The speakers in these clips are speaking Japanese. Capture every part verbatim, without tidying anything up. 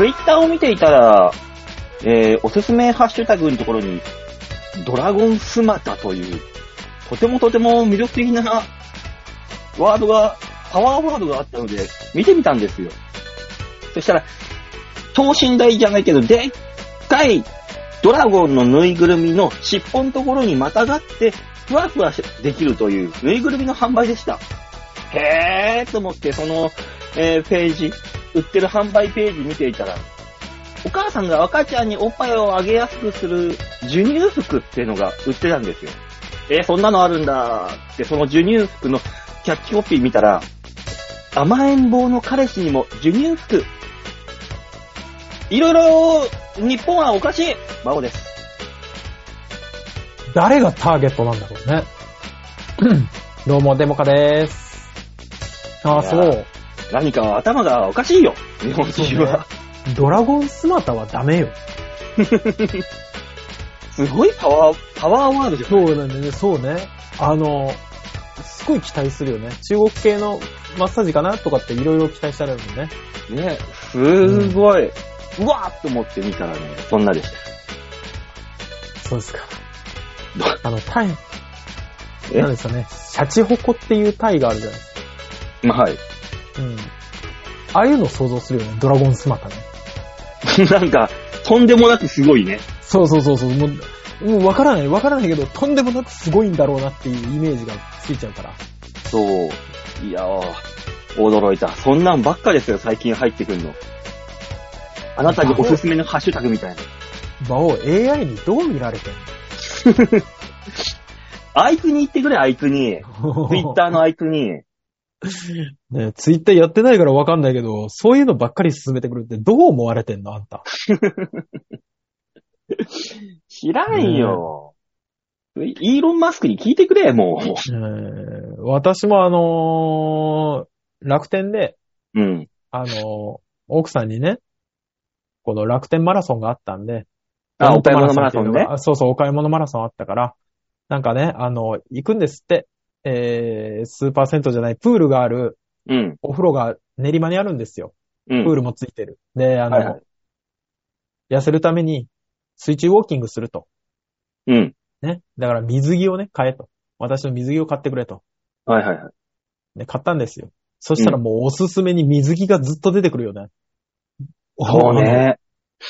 ツイッターを見ていたら、えー、おすすめハッシュタグのところに、ドラゴンスマタという、とてもとても魅力的なワードが、パワーワードがあったので、見てみたんですよ。そしたら、等身大じゃないけど、でっかいドラゴンのぬいぐるみの尻尾のところにまたがって、ふわふわできるという、ぬいぐるみの販売でした。へーと思って、その、えー、ページ、売ってる販売ページ見ていたら、お母さんが赤ちゃんにおっぱいをあげやすくする授乳服っていうのが売ってたんですよ。えー、そんなのあるんだーって、その授乳服のキャッチコピー見たら、甘えん坊の彼氏にも授乳服。いろいろ日本はおかしい。馬王です。誰がターゲットなんだろうね。どうもデモカです。ああ、そう、何か頭がおかしいよ日本人は、ね、ドラゴンスマタはダメよ。すごいパワーパワーワードじゃない。そうなんだね。そうね、あのすごい期待するよね。中国系のマッサージかなとかっていろいろ期待したらあるもんね。ね、すごい、うんうわーっと思ってみたらね、そんなでした。そうですか。あのタイなんですかね、シャチホコっていうタイがあるじゃないですか。まあ、はい、うん、ああいうのを想像するよね、ドラゴンスマタね。なんかとんでもなくすごいね。そうそうそうそう、もう、もう分からない分からないけど、とんでもなくすごいんだろうなっていうイメージがついちゃうから。そう、いやー驚いた。そんなんばっかですよ最近入ってくるの。あなたにおすすめのハッシュタグみたいな。馬王、エーアイ にどう見られてんの。あいつに言ってくれ、あいつに。ツイッターのあいつに。ね、ツイッターやってないからわかんないけど、そういうのばっかり進めてくるってどう思われてんのあんた。知らんよ、ね。イーロンマスクに聞いてくれ、もう。ね、私もあのー、楽天で、うん、あのー、奥さんにね、この楽天マラソンがあったんで、あ、お買い物マラソンね。そうそう、お買い物マラソンあったから、なんかね、あの、行くんですって、えー、スーパー銭湯じゃない、プールがある、うん、お風呂が練馬にあるんですよ。うん、プールもついてる。で、あの、はいはい、痩せるために水中ウォーキングすると。うん。ね。だから水着をね、買えと。私の水着を買ってくれと。はいはいはい。ね、買ったんですよ。そしたらもうおすすめに水着がずっと出てくるよね。そうね。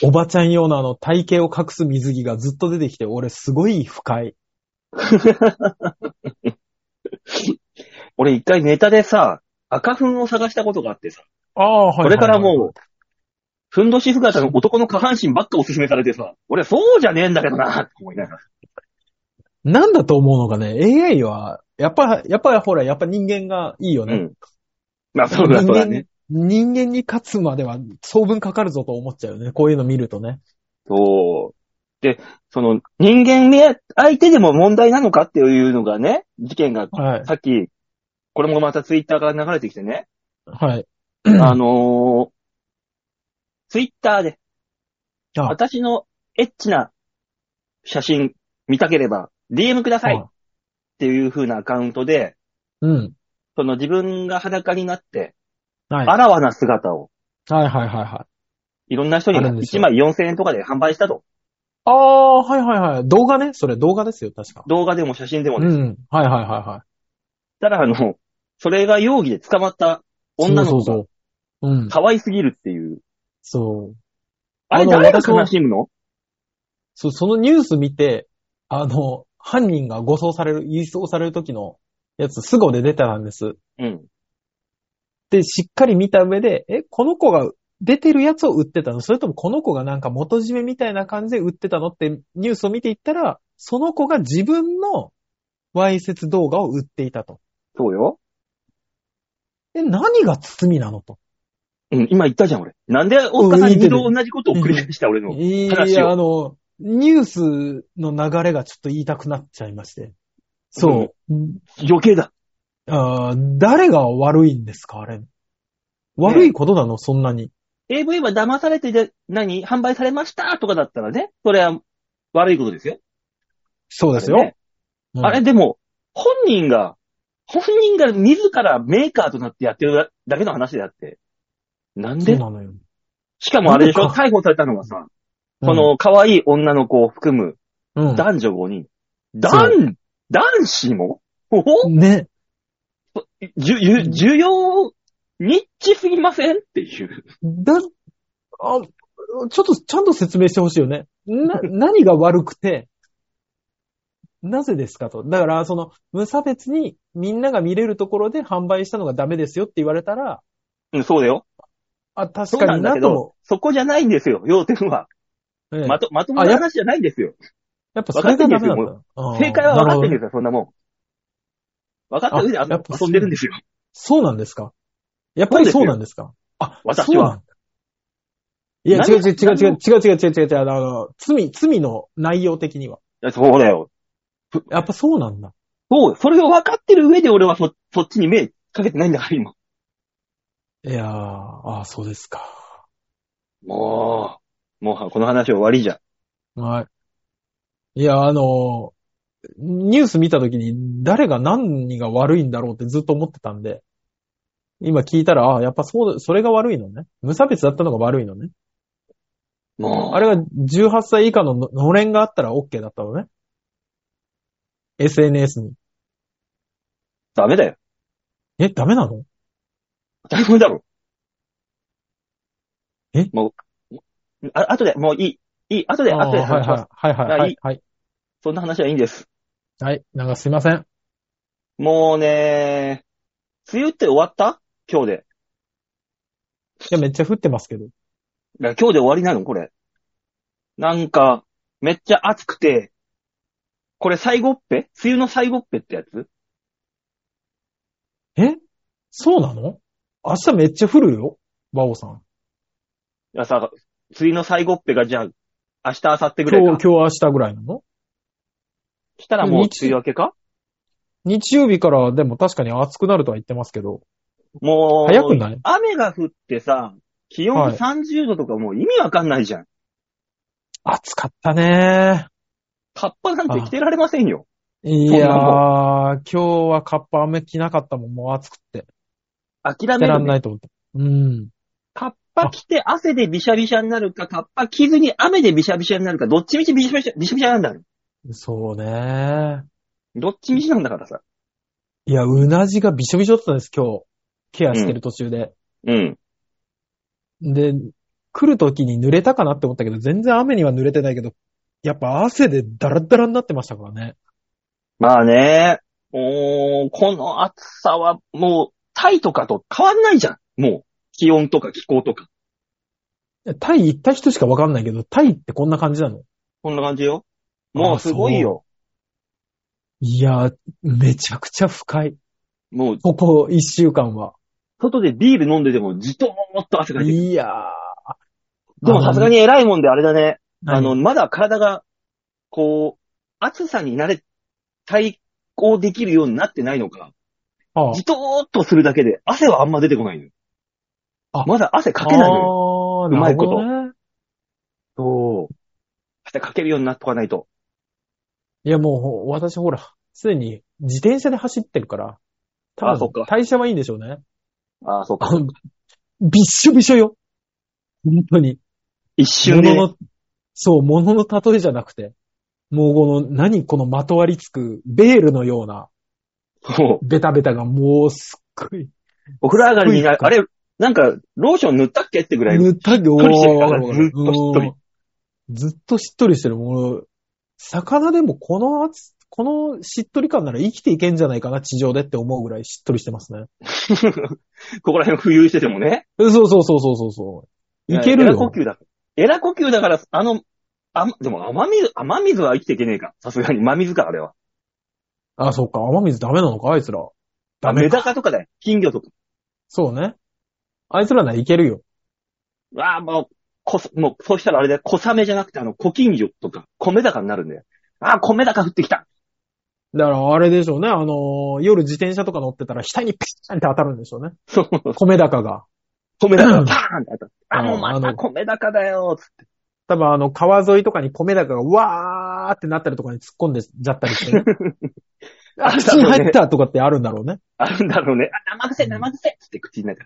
おばちゃん用のあの体型を隠す水着がずっと出てきて、俺すごい不快。俺一回ネタでさ、赤粉を探したことがあってさ。ああ、はい、はい。それからもう、ふんどし姿の男の下半身ばっかおすすめされてさ、俺そうじゃねえんだけどなって思いながら。なんだと思うのかね、エーアイ は、やっぱ、やっぱほら、やっぱ人間がいいよね。うん。まあそうだそうだね。人間に勝つまでは相分かかるぞと思っちゃうよね。こういうの見るとね。そう。で、その人間相手でも問題なのかっていうのがね、事件が、はい、さっき、これもまたツイッターが流れてきてね。はい。あのー、ツイッターで、ああ、私のエッチな写真見たければ ディーエム くださいっていう風なアカウントで、うん、その自分が裸になって、はい、あらわな姿を。はいはいはいはい。いろんな人にいちまいよんせんえんとかで販売したと。ああ、はいはいはい。動画ね。それ動画ですよ、確か。動画でも写真でもね。うん。はいはいはいはい。ただあの、それが容疑で捕まった女の子が、そうそうそう。うん。可愛すぎるっていう。そう。あれ誰が悲しむの？そう、そのニュース見て、あの、犯人が護送される、移送される時のやつ、すごで出てたんです。うん。で、しっかり見た上で、え、この子が出てるやつを売ってたの？それともこの子がなんか元締めみたいな感じで売ってたのってニュースを見ていったら、その子が自分のわいせつ動画を売っていたと。そうよ。え、何が罪なのと。うん、今言ったじゃん俺。なんで大塚さんに二度同じことを繰り返した俺の話を。いや、あの、ニュースの流れがちょっと言いたくなっちゃいまして。そう。うん、余計だ。あ、誰が悪いんですかあれ。悪いことなの、ね、そんなに。エーブイ は騙されてで、何販売されましたとかだったらね、それは悪いことですよ。そうですよ。あれ、ね、うん、あれでも、本人が、本人が自らメーカーとなってやってるだけの話であって、なんで？そうなのよ。しかもあれでしょ、逮捕されたのがさ、うん、この可愛い女の子を含む男女ごにん。うん、男、男子もね。じゅ、じゅ、需要、ニッチすぎませんっていう。だ、あ、ちょっとちゃんと説明してほしいよね。な、何が悪くて、なぜですかと。だから、その、無差別にみんなが見れるところで販売したのがダメですよって言われたら。うん、そうだよ。あ、確かになと思う。そこじゃないんですよ、要点は。ええ、まと、まともな話じゃないんですよ。やっぱそれがダメなんだ。正解は分かってるんですよ、そんなもん。分かった上で遊んでるんですよ。そうなんですか？やっぱりそうなんですか？あ、私は。いや、違う違う違う違う違う違う違う違う違う、あの、罪、罪の内容的には。いや、そうだよ。やっぱそうなんだ。そう、それを分かってる上で俺はそ、そっちに目かけてないんだから、今。いやー、あー、そうですか。もう、もう、この話は終わりじゃ。はい。いや、あのー、ニュース見たときに誰が何が悪いんだろうってずっと思ってたんで、今聞いたら、あ、やっぱそう、それが悪いのね。無差別だったのが悪いのね。もう。あれがじゅうはっさい以下ののれんがあったら OK だったのね。エスエヌエス に。ダメだよ。え、ダメなの？当たり前だろ。え？もう、あ、後で、もういい。いい、後で、後で話します。はいはいはい。はい。そんな話はいいんです。はい。なんかすいません。もうね、梅雨って終わった？今日で。いや、めっちゃ降ってますけど。今日で終わりなの？これ。なんか、めっちゃ暑くて、これ最後っぺ？梅雨の最後っぺってやつ？え？そうなの？明日めっちゃ降るよ、馬王さん。いやさ、梅雨の最後っぺがじゃあ、明日、明後日ぐらいか。今日、今日、明日ぐらいなの？したらもう梅雨明けか？日曜日からでも確かに暑くなるとは言ってますけど。もう、早くない？雨が降ってさ、気温さんじゅうどとかもう意味わかんないじゃん。はい、暑かったねー。カッパなんて着てられませんよ。いやー、今日はカッパ雨着なかったもん、もう暑くって。諦める、ね。着てらんないと思って。うん。カッパ着て汗でびしゃびしゃになるか、カッパ着ずに雨でびしゃびしゃになるか、どっちみちびしゃびしゃ、びしゃびしゃなんだよ。そうね。どっちみちなんだからさ。いや、うなじがびしょびしょだったんです、今日。ケアしてる途中で。うん。うん、で、来る時に濡れたかなって思ったけど、全然雨には濡れてないけど、やっぱ汗でダラダラになってましたからね。まあね。おー、この暑さはもう、タイとかと変わんないじゃん。もう、気温とか気候とか。タイ行った人しかわかんないけど、タイってこんな感じなの？こんな感じよ。もうすごいよ。いや、めちゃくちゃ深い。もう、ここ一週間は。外でビール飲んでても、じとーっと汗かいてる。いやー。でもさすがに偉いもんであれだね。あの、まだ体が、こう、暑さに慣れ、対抗できるようになってないのか。ああ、じとーっとするだけで、汗はあんま出てこないの。あ、まだ汗かけないのよ。うまいこと。そう。汗かけるようになっとかないと。いやもう、私ほら、すでに自転車で走ってるから、多分ああそっか代謝はいいんでしょうね。ああ、そっか。びっしょびしょよ。本当に。一瞬で。そう、物の例えじゃなくて、もうこの、何このまとわりつく、ベールのような、ベタベタがもうすっごい。お風呂上がりにな、あれ、なんか、ローション塗ったっけってぐらい。塗ったっけ、おー。ずっとしっとり。ずっとしっとりしてる。もう、魚でもこの暑、このしっとり感なら生きていけんじゃないかな、地上でって思うぐらいしっとりしてますね。ここら辺浮遊しててもね。そうそうそうそうそうそう。いけるよ。エラ呼吸だ。エラ呼吸だから、あの、あ、でも雨水、雨水は生きていけねえか。さすがに真水か、あれは。あ, あ、そっか。雨水ダメなのか、あいつら。ダメか。メダカとかだよ。金魚とか。そうね。あいつらならいけるよ。わあ、もう、こ、もう、そうしたらあれだよ。小雨じゃなくて、あの、小金魚とか、米高になるんだよ。ああ、米高降ってきた。だから、あれでしょうね。あのー、夜自転車とか乗ってたら、額にピーンって当たるんでしょうね。そう。米高が。米高がパーンって当たる。あ、もうまた米高だよ、つって。多分あの川沿いとかに米高がわーってなったりとかに突っ込んでじゃったりして、ね、あ、口に入ったとかってあるんだろうね。あるんだろうね。あ、生臭い生臭いって口に入った。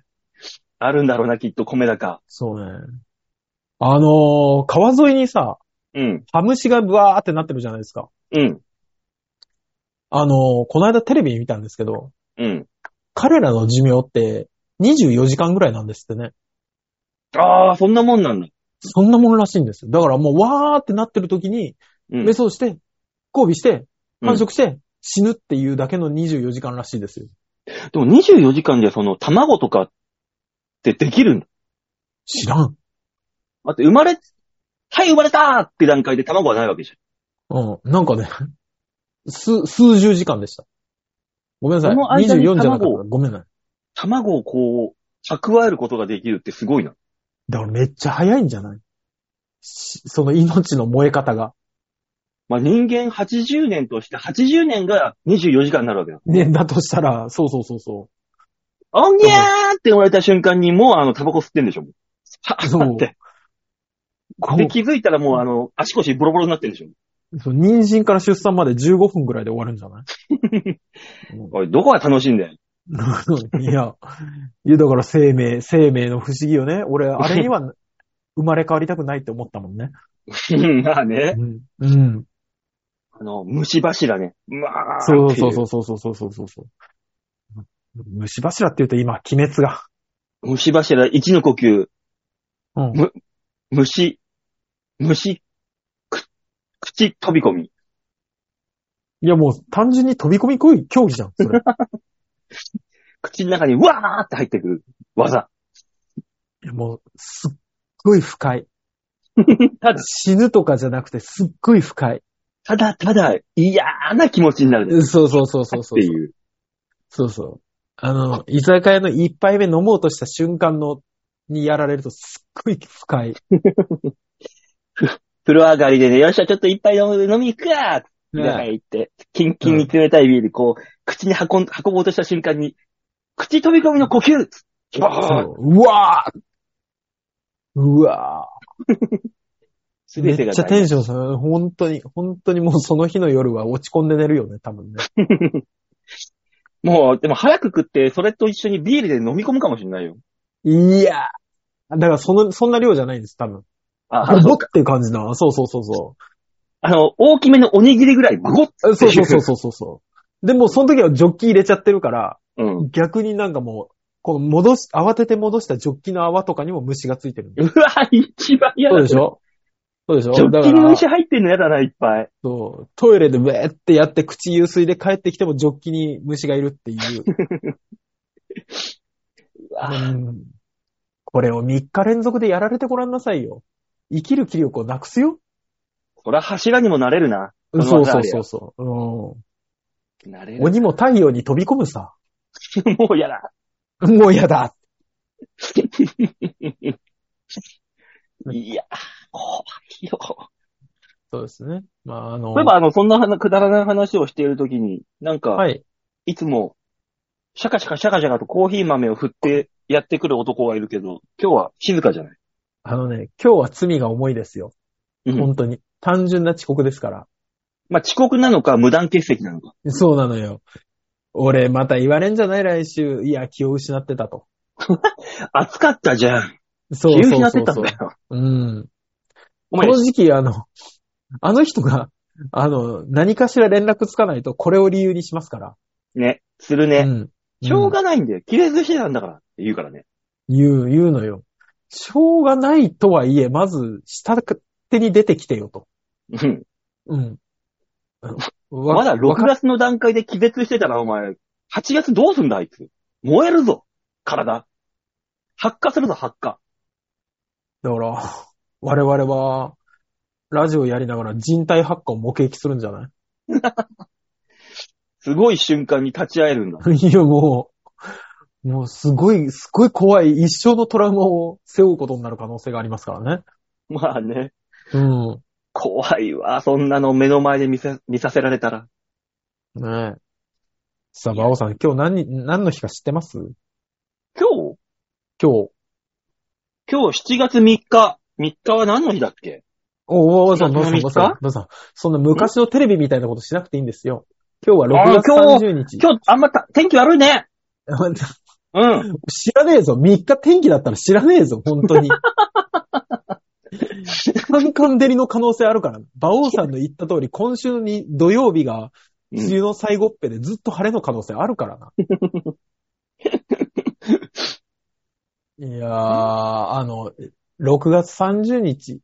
あるんだろうな、きっと米高。そうね。あのー、川沿いにさ、うん。ハムシがブワーってなってるじゃないですか。うん。あのー、この間テレビに見たんですけど、うん。彼らの寿命ってにじゅうよじかんぐらいなんですってね。ああ、そんなもんなんだ。そんなもんらしいんですよ。だからもうわーってなってる時に、うん、メスをして、交尾して、繁殖して、うん、死ぬっていうだけのにじゅうよじかんらしいですよ。でもにじゅうよじかんでその卵とかってできるんだ。知らん。だって生まれ、はい生まれたーって段階で卵はないわけじゃん。うん。なんかね、数、数十時間でした。ごめんなさい。にじゅうよんじゃなかった。ごめんなさい。卵をこう、蓄えることができるってすごいな。だからめっちゃ早いんじゃない？その命の燃え方が。まあ、人間はちじゅうねんとしてはちじゅうねんがにじゅうよじかんになるわけだ。ね、だとしたら、そうそうそうそう。おんぎゃーって言われた瞬間にもうあのタバコ吸ってんでしょ。そう。って。で気づいたらもうあの足腰ボロボロになってるでしょ。そう、妊娠から出産までじゅうごふんぐらいで終わるんじゃない？おい、どこが楽しいんだよ。いや、いやだから生命、生命の不思議よね。俺、あれには生まれ変わりたくないって思ったもんね。まあね。うん。うん、あの、虫柱ね。うわー。そうそうそうそうそうそうそうそう。虫柱って言うと今、鬼滅が。虫柱、一の呼吸。うん。む、虫、虫、く、口飛び込み。いやもう単純に飛び込みこい競技じゃん、それ。口の中にわーって入ってくる技。いやもうすっごい不快。ただ死ぬとかじゃなくてすっごい不快。ただただ嫌な気持ちになる。そうそうそうそうそう。っていう。そうそう。あの居酒屋の一杯目飲もうとした瞬間のにやられるとすっごい不快。風呂上がりでね、よっしゃちょっと一杯飲み、飲み行くかーって。はいって、キンキンに冷たいビール、こう、口に運ん、運ぼうとした瞬間に、口飛び込みの呼吸バーンうわーうわーすべてがめっちゃテンションさ、本当に、本当にもうその日の夜は落ち込んで寝るよね、多分ね。もう、でも早く食って、それと一緒にビールで飲み込むかもしれないよ。いやーだからその、そんな量じゃないんです、多分。あ、ゴボっていう感じな。そうそうそうそう。あの、大きめのおにぎりぐらい、ごっそうそうそうそうそう。でも、その時はジョッキ入れちゃってるから、うん、逆になんかもう、この戻し、慌てて戻したジョッキの泡とかにも虫がついてる。うわ、一番嫌だ。そうでしょそうでしょジョッキに虫入ってんのやだな、いっぱい。そう。トイレでウェーってやって、口ゆすいで帰ってきてもジョッキに虫がいるっていう。うわうん、これをみっか連続でやられてごらんなさいよ。生きる気力をなくすよ。そら柱にもなれるな。そうそうそうそう。うん。なれる。鬼も太陽に飛び込むさ。もうやだ。もうやだ。いや、怖いよ。そうですね。まあ、あの。例えば、あの、そんなくだらない話をしているときに、なんか、はい、いつも、シャカシャカシャカシャカとコーヒー豆を振ってやってくる男がいるけど、今日は静かじゃない。あのね、今日は罪が重いですよ。うん、本当に。単純な遅刻ですから。まあ、遅刻なのか、無断欠席なのか。そうなのよ。俺、また言われんじゃない来週。いや、気を失ってたと。暑かったじゃん。そうそうそうそう。気を失ってたんだよ。うん。この時期、あの、あの人が、あの、何かしら連絡つかないと、これを理由にしますから。ね、するね。うん、しょうがないんだよ。切れずしてたんだからって言うからね。言う、言うのよ。しょうがないとはいえ、まず、下手に出てきてよと。うん。うん。まだろくがつの段階で気絶してたらお前、はちがつどうすんだあいつ。燃えるぞ、体。発火するぞ、発火。だから、我々は、ラジオやりながら人体発火を目撃するんじゃない？すごい瞬間に立ち会えるんだ。いや、もう、もうすごい、すごい怖い一生のトラウマを背負うことになる可能性がありますからね。まあね。うん。怖いわ、そんなの目の前で見せ、見させられたら。ねえ。さあ、馬王さん、今日何、何の日か知ってます？今日？今日。今日しちがつみっか。みっかは何の日だっけ？おお、そう、どうぞ、どうぞ、どうぞ。そんな昔のテレビみたいなことしなくていいんですよ。今日はろくがつさんじゅうにち。今日、今日あんまた、天気悪いね。うん。知らねえぞ。みっか天気だったら知らねえぞ、本当に。カンカン照りの可能性あるから、馬王さんの言った通り、今週に土曜日が梅雨の最後っぺでずっと晴れの可能性あるからな。いやー、あの、ろくがつさんじゅうにち、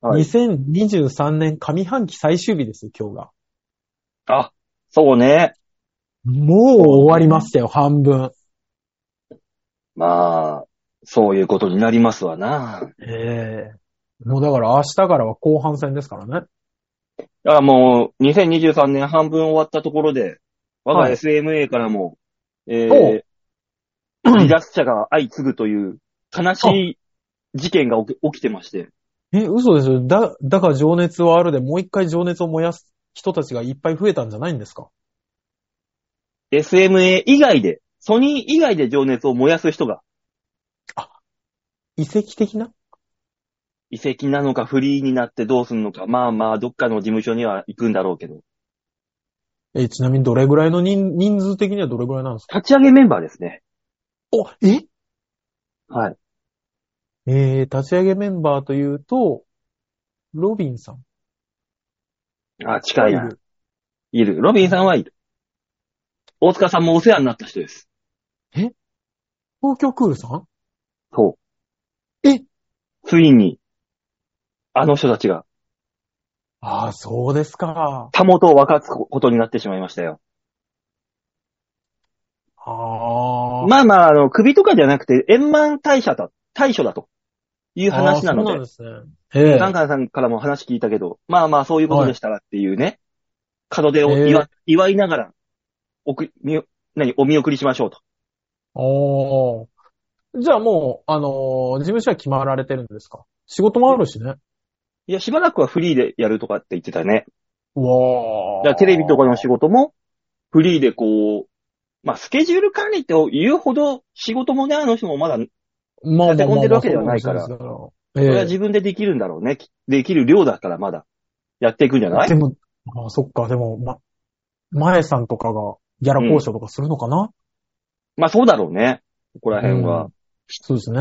はい、にせんにじゅうさんねん上半期最終日ですよ、今日が。あ、そうね。もう終わりましたよ、半分。まあ、そういうことになりますわな。ええー。もうだから明日からは後半戦ですからね。いや、もう、にせんにじゅうさんねん半分終わったところで、我が エスエムエー からも、はい、えー、離脱者が相次ぐという悲しい事件が起き、 起きてまして。え、嘘ですよ。だ、だから情熱はあるで、もう一回情熱を燃やす人たちがいっぱい増えたんじゃないんですか？ エスエムエー 以外で、ソニー以外で情熱を燃やす人が。あ、遺跡的な？遺跡なのかフリーになってどうすんのか。まあまあ、どっかの事務所には行くんだろうけど。え、ちなみにどれぐらいの 人, 人数的にはどれぐらいなんですか？立ち上げメンバーですね。お、え？はい。えー、立ち上げメンバーというと、ロビンさん。あ、近いな。いる。いる。ロビンさんはいる。大塚さんもお世話になった人です。え？東京クールさん？そう。え？ついに、あの人たちが。ああ、そうですか。たもとを分かつことになってしまいましたよ。ああ。まあまあ、あの、首とかじゃなくて、円満退社だ、対処だという話なので。そうなんですね。ええ。ガンガンさんからも話聞いたけど、まあまあ、そういうことでしたらっていうね、はい、門出を祝、祝いながら、おく、み、何、お見送りしましょうと。おー。じゃあもう、あのー、事務所は決まられてるんですか？仕事もあるしね。いや、しばらくはフリーでやるとかって言ってたね。うわー。だからテレビとかの仕事も、フリーでこう、まあ、スケジュール管理って言うほど仕事もね、あの人もまだ、立て込んでるわけではないから。それは自分でできるんだろうね。できる量だからまだ、やっていくんじゃない？でも、ああ、そっか、でも、ま、前さんとかが、ギャラ交渉とかするのかな？うん、まあ、そうだろうね。ここら辺は。うん、そうですね。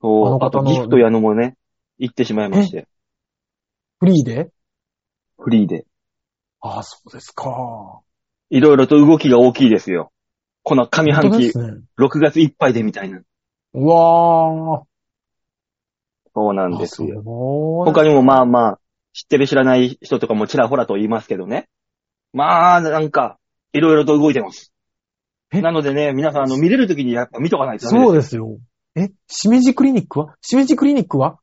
そう。あの方のあとギフト矢野もね、行ってしまいまして。フリーで？フリーで。ああ、そうですか。いろいろと動きが大きいですよ。この上半期、ね、ろくがついっぱいでみたいな。うわー。そうなんですよ。すごい。他にもまあまあ、知ってる知らない人とかもちらほらと言いますけどね。まあ、なんか、いろいろと動いてます。なのでね、皆さん、あの、見れるときにやっぱ見とかないとダメです。そうですよ。え、しめじクリニックはしめじクリニックは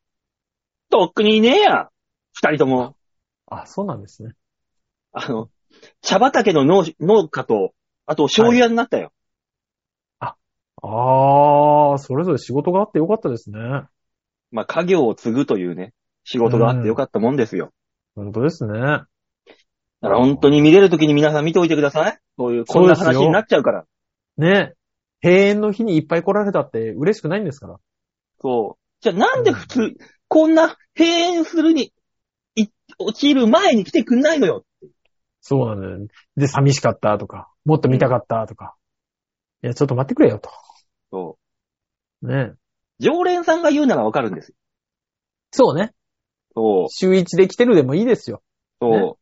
とっくにいねえや。二人とも。あ、そうなんですね。あの、茶畑の 農, 農家と、あと醤油屋になったよ。はい、あ、あー、それぞれ仕事があってよかったですね。まあ、家業を継ぐというね、仕事があってよかったもんですよ。うん、本当ですね。だから本当に見れるときに皆さん見ておいてください。こういう、こんな話になっちゃうから。ね。閉園の日にいっぱい来られたって嬉しくないんですから。そう。じゃあなんで普通、うん、こんな閉園するに、い、落ちる前に来てくんないのよ。そうなんだよね。で、寂しかったとか、もっと見たかったとか。うん、いや、ちょっと待ってくれよと。そう。ね。常連さんが言うならわかるんですよ。そうね。そう。週一で来てるでもいいですよ。そう。ね、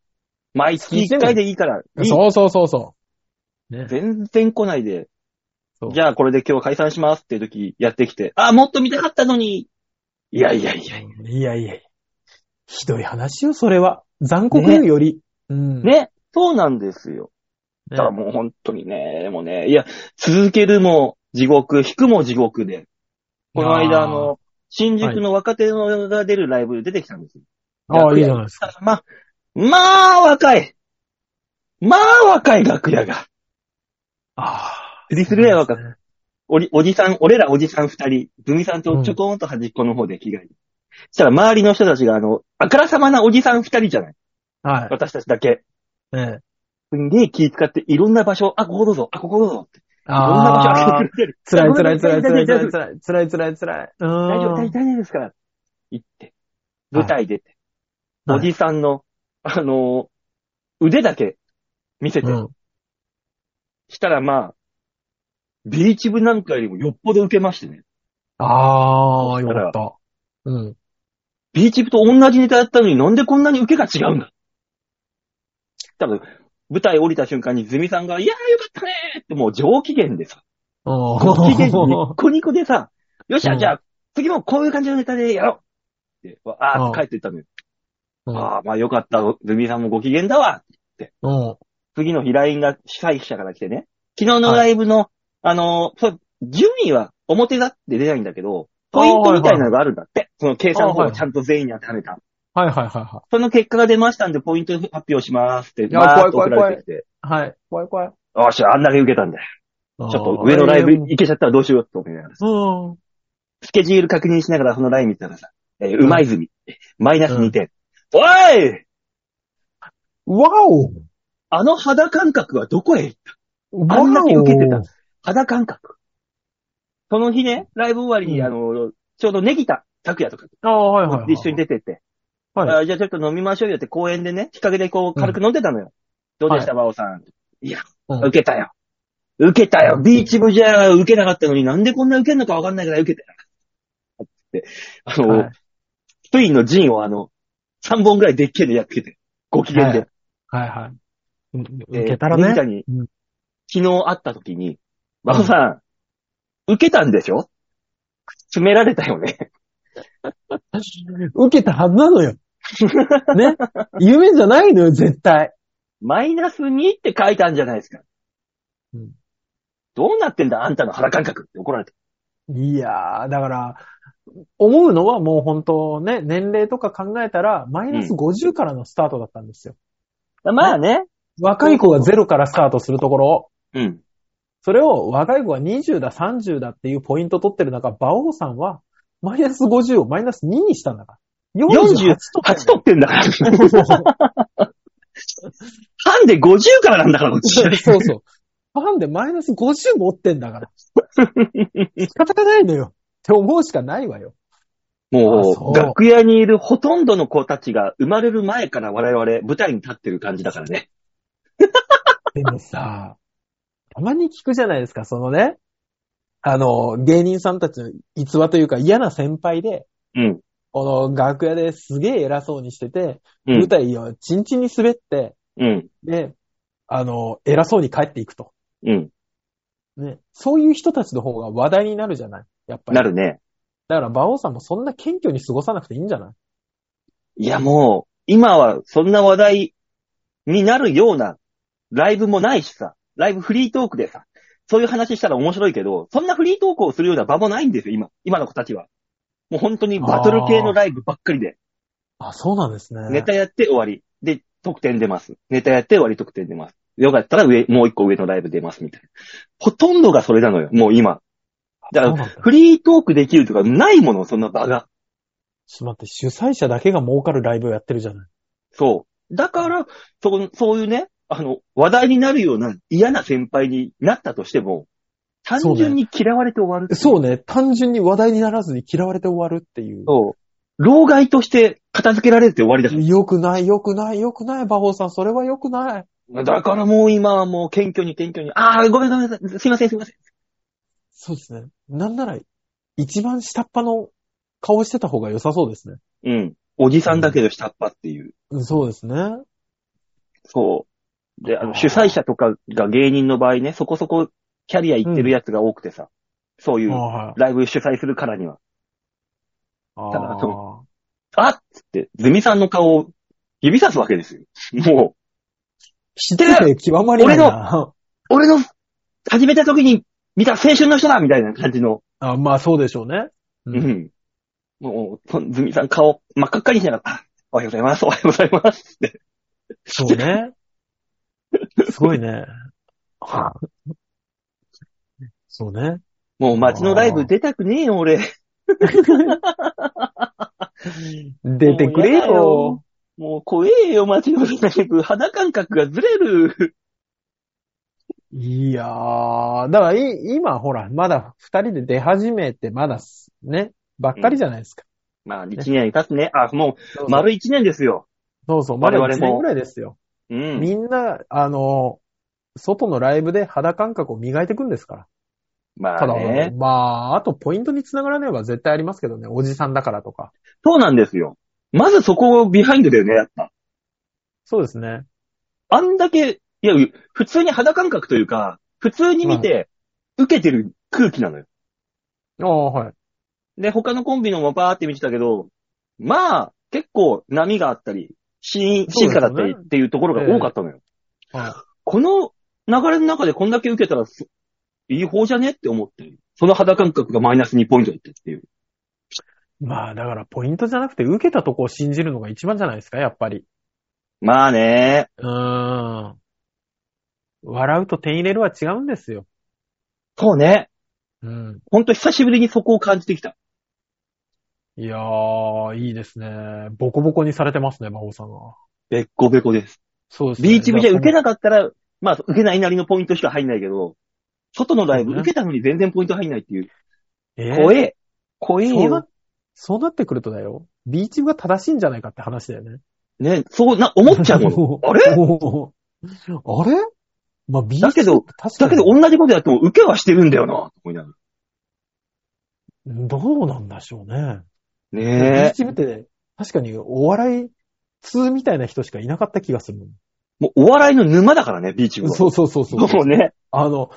毎月いっかいでいいから。そうそうそうそう、ね。全然来ないで。じゃあこれで今日解散しますっていう時やってきて、あ、もっと見たかったのに。いやいやいやいやいやいや。ひどい話よ、それは。残酷よ、より、ね、うん。ね。そうなんですよ。だからもう本当にね、もうね、いや、続けるも地獄、引くも地獄で。この間あの、新宿の若手のが出るライブで出てきたんですよ。はい、ああ、いいじゃないですか。まあまあ、若い。まあ、若い楽屋が。ああ。釣りするや若い、ね。おり、おじさん、俺らおじさん二人、ズミさんとちょこんと端っこの方で着替える。そしたら周りの人たちがあの、あからさまなおじさん二人じゃない。はい。私たちだけ。ねえ。すんげえ気遣って、いろんな場所、あ、ここどうぞ、あ、ここどうぞって。ああ。いろんな場所開けてくれてる。辛い辛い辛い辛い辛い辛い辛い辛い辛い。大丈夫、大丈夫ですから。行って。舞台出て。はい、おじさんの、あのー、腕だけ見せて、うん、したらまあビーチ部なんかよりもよっぽど受けましてね。ああ、よかった。うん。ビーチ部と同じネタやったのになんでこんなに受けが違うんだ。多分、舞台降りた瞬間にズミさんが、いやーよかったねーってもう上機嫌でさ、ご機嫌ニッコニコでさ、よっしゃ、じゃあ次もこういう感じのネタでやろうって、あーって帰っていったのよ。ああ、まあよかった、ズミさんもご機嫌だわって。次の日 ライン が主催者から来てね、昨日のライブの、はい、あのーそう、順位は表だって出ないんだけど、ポイントみたいなのがあるんだって。はいはい、その計算法をちゃんと全員に当てはめた。はいはいはいはい。その結果が出ましたんで、ポイント発表しますって、バーッと送られてきて。はい。怖い怖い。よし、あんだけ受けたんだよ。ちょっと上のライブ行けちゃったらどうしようって思いながらさ。スケジュール確認しながらそのライン見たらさ、えー、うまいずみ、うん、マイナスにてん。うん、おい！わお！あの肌感覚はどこへ行った？あんだけ受けてた。肌感覚。その日ね、ライブ終わりに、うん、あの、ちょうどネギタ、拓也とかあ、はいはいはい、一緒に出てって、はいあ、じゃあちょっと飲みましょうよって公園でね、日陰でこう軽く飲んでたのよ。うん、どうでした、馬尾さん。いや、うん、受けたよ。受けたよ。ビーチ部じゃ受けなかったのになんでこんな受けるのかわかんないから受けたよ。って、あの、はい、スペインのジンをあの、さんぼんぐらいでっけえのやっつけて、ご機嫌で。はい、はい、はい。受けたらね。ネギタに、うん、昨日会った時に、馬尾さん、うん、受けたんでしょ？詰められたよね。受けたはずなのよ。ね。夢じゃないのよ、絶対。マイナスにって書いたんじゃないですか。うん、どうなってんだ、あんたの腹感覚って怒られた。いやー、だから、思うのはもう本当ね、年齢とか考えたら、マイナスごじゅうからのスタートだったんですよ。うん、まあね。若い子がゼロからスタートするところを。うん。それを若い子がにじゅうだ、さんじゅうだっていうポイント取ってる中、馬王さんは、マイナスごじゅうをマイナスににしたんだから。よんじゅうはち取ってんだから。半でごじゅうからなんだから、こっち。そうそう。半でマイナスごじゅう持ってんだから。仕方がないのよ。って思うしかないわよ。もう、楽屋にいるほとんどの子たちが生まれる前から我々舞台に立ってる感じだからね。でもさ、たまに聞くじゃないですか、そのね。あの、芸人さんたちの逸話というか嫌な先輩で、うん、この楽屋ですげえ偉そうにしてて、うん、舞台をチンチンに滑って、うん、で、あの、偉そうに帰っていくと、うんね。そういう人たちの方が話題になるじゃないやっぱり。なるね。だから馬王さんもそんな謙虚に過ごさなくていいんじゃない？いやもう、今はそんな話題になるようなライブもないしさ、ライブフリートークでさ、そういう話したら面白いけど、そんなフリートークをするような場もないんですよ、今。今の子たちは。もう本当にバトル系のライブばっかりで。あ, あ、そうなんですね。ネタやって終わり。で、得点出ます。ネタやって終わり、得点出ます。よかったら上、もう一個上のライブ出ます、みたいな。ほとんどがそれなのよ、もう今。だから、フリートークできるとかないもの、そんな場が。ちょっと待って、主催者だけが儲かるライブをやってるじゃない。そう。だから、そ、そういうね、あの、話題になるような嫌な先輩になったとしても、単純に嫌われて終わる。そうね。単純に話題にならずに嫌われて終わるっていう。そう。老害として片付けられて終わりだから。よくない、よくない、よくない、馬王さん。それはよくない。だからもう今はもう謙虚に謙虚に。ああ、ごめんごめん。すいません、すいません。そうですね。なんなら、一番下っ端の顔してた方が良さそうですね。うん。おじさんだけど下っ端っていう。うん、そうですね。そう。で、あの、主催者とかが芸人の場合ね、そこそこキャリア行ってるやつが多くてさ、うん、そういうライブ主催するからには。あただ、その、あっつって、ズミさんの顔を指さすわけですよ。もう、してる極まりないな。俺の、俺の、始めた時に見た青春の人だみたいな感じの。あ、まあそうでしょうね。うん。うん、もう、ズミさん顔真っ赤っかにしながら、おはようございます、おはようございますって。そうね。すごいね。そうね。もう街のライブ出たくねえよ、俺。出てくれよ。もう怖えよ、街のライブ。肌感覚がずれる。いやー、だから今ほら、まだ二人で出始めて、まだね、ばっかりじゃないですか。うん、まあ一年経つね。あ、もう丸一年ですよ。そうそう、丸一年ぐらいですよ。うん、みんな、あの、外のライブで肌感覚を磨いていくんですから。まあね。まあ、あとポイントにつながらねば絶対ありますけどね。おじさんだからとか。そうなんですよ。まずそこをビハインドだよね、やっぱ。そうですね。あんだけ、いや、普通に肌感覚というか、普通に見て、受けてる空気なのよ。ああ、はい。で、他のコンビのもバーって見てたけど、まあ、結構波があったり、し静かだったりっていうところが多かったのよ。えーはい、この流れの中でこんだけ受けたら、いい方じゃねって思って、その肌感覚がマイナスにポイントだったっていう。まあ、だからポイントじゃなくて、受けたとこを信じるのが一番じゃないですか、やっぱり。まあね。うーん。笑うと手入れるは違うんですよ。そうね。うん。ほんと久しぶりにそこを感じてきた。いやー、いいですね。ボコボコにされてますね、馬王さんは。べっこべこです。そうですね。ビーチ部じゃ受けなかったら、まあ、受けないなりのポイントしか入んないけど、外のライブ、ね、受けたのに全然ポイント入んないっていう。えー、怖え。怖えよ。そうなってくるとだよ。ビーチ部が正しいんじゃないかって話だよね。ね、そうな、思っちゃうもの。あれあれまあ、ビーチ部だけど、だけど同じことやっても受けはしてるんだよな、思いながら。どうなんでしょうね。ねえ。ビーチ部って、確かにお笑い通みたいな人しかいなかった気がする。もうお笑いの沼だからね、ビーチ部は。そうそうそうそう。そうね。あの、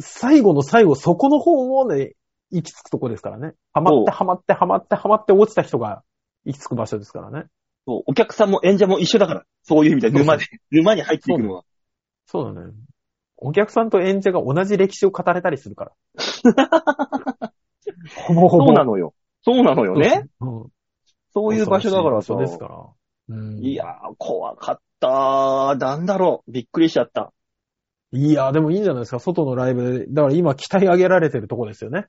最後の最後、そこの方をね、行き着くとこですからね。ハマってハマってハマってハマって落ちた人が行き着く場所ですからね。そう、お客さんも演者も一緒だから。そういう意味で沼で、沼に入っていくのは。そうだね。お客さんと演者が同じ歴史を語れたりするから。そうなのよ。そうなのよね。うん、そういう場所だからさ。そうですから。うん、いやー、怖かったー。なんだろう。びっくりしちゃった。いやー、でもいいんじゃないですか。外のライブで。だから今、鍛え上げられてるとこですよね。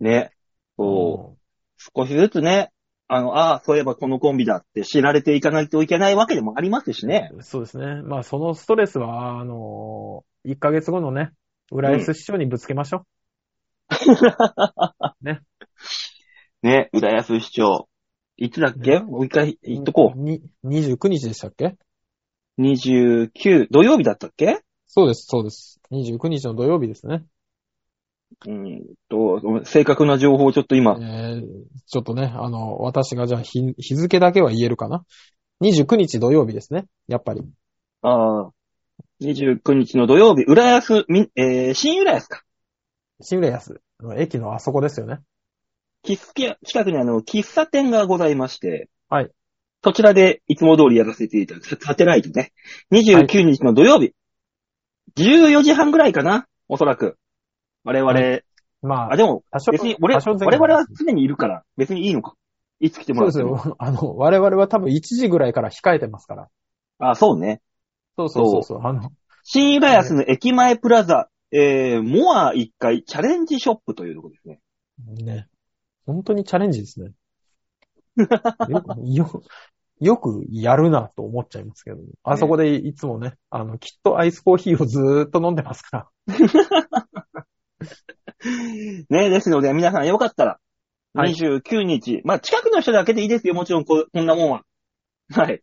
ね。そう、うん。少しずつね、あの、ああ、そういえばこのコンビだって知られていかないといけないわけでもありますしね。そうですね。まあ、そのストレスは、あのー、いっかげつごのね、浦安市長にぶつけましょう。うん、ね。ね、浦安市長。いつだっけ、ね、もう一回言っとこう。に、にじゅうくにちでしたっけ ?にじゅうく、土曜日だったっけ？そうです、そうです。にじゅうくにちの土曜日ですね。うんと、正確な情報をちょっと今、えー、ちょっとね、あの、私がじゃあ日、日付だけは言えるかな。にじゅうくにち土曜日ですね、やっぱり。ああ、にじゅうくにちの土曜日、浦安、えー、新浦安か。新浦安の駅のあそこですよね。き近くにあの、喫茶店がございまして、はい。そちらでいつも通りやらせていただく、サテライトね。にじゅうくにちの土曜日、はい、じゅうよじはんぐらいかな、おそらく。我々、はい、まあ、あ、でも、別に俺、我々は常にいるから、別にいいのか。いつ来てもらっても。そうですよ。あの、我々は多分いちじぐらいから控えてますから。あ、そうね。そうそうそうそう。あの、新浦安の駅前プラザ、えー、モアいっかいチャレンジショップというところですね。ね。本当にチャレンジですね。よく、よ、よくやるなと思っちゃいますけど、ね、あそこでいつもね、あの、きっとアイスコーヒーをずーっと飲んでますから。ねえ、ですので、皆さんよかったら、にじゅうくにち、はい、まあ、近くの人だけでいいですよ、もちろんこ、こんなもんは。はい。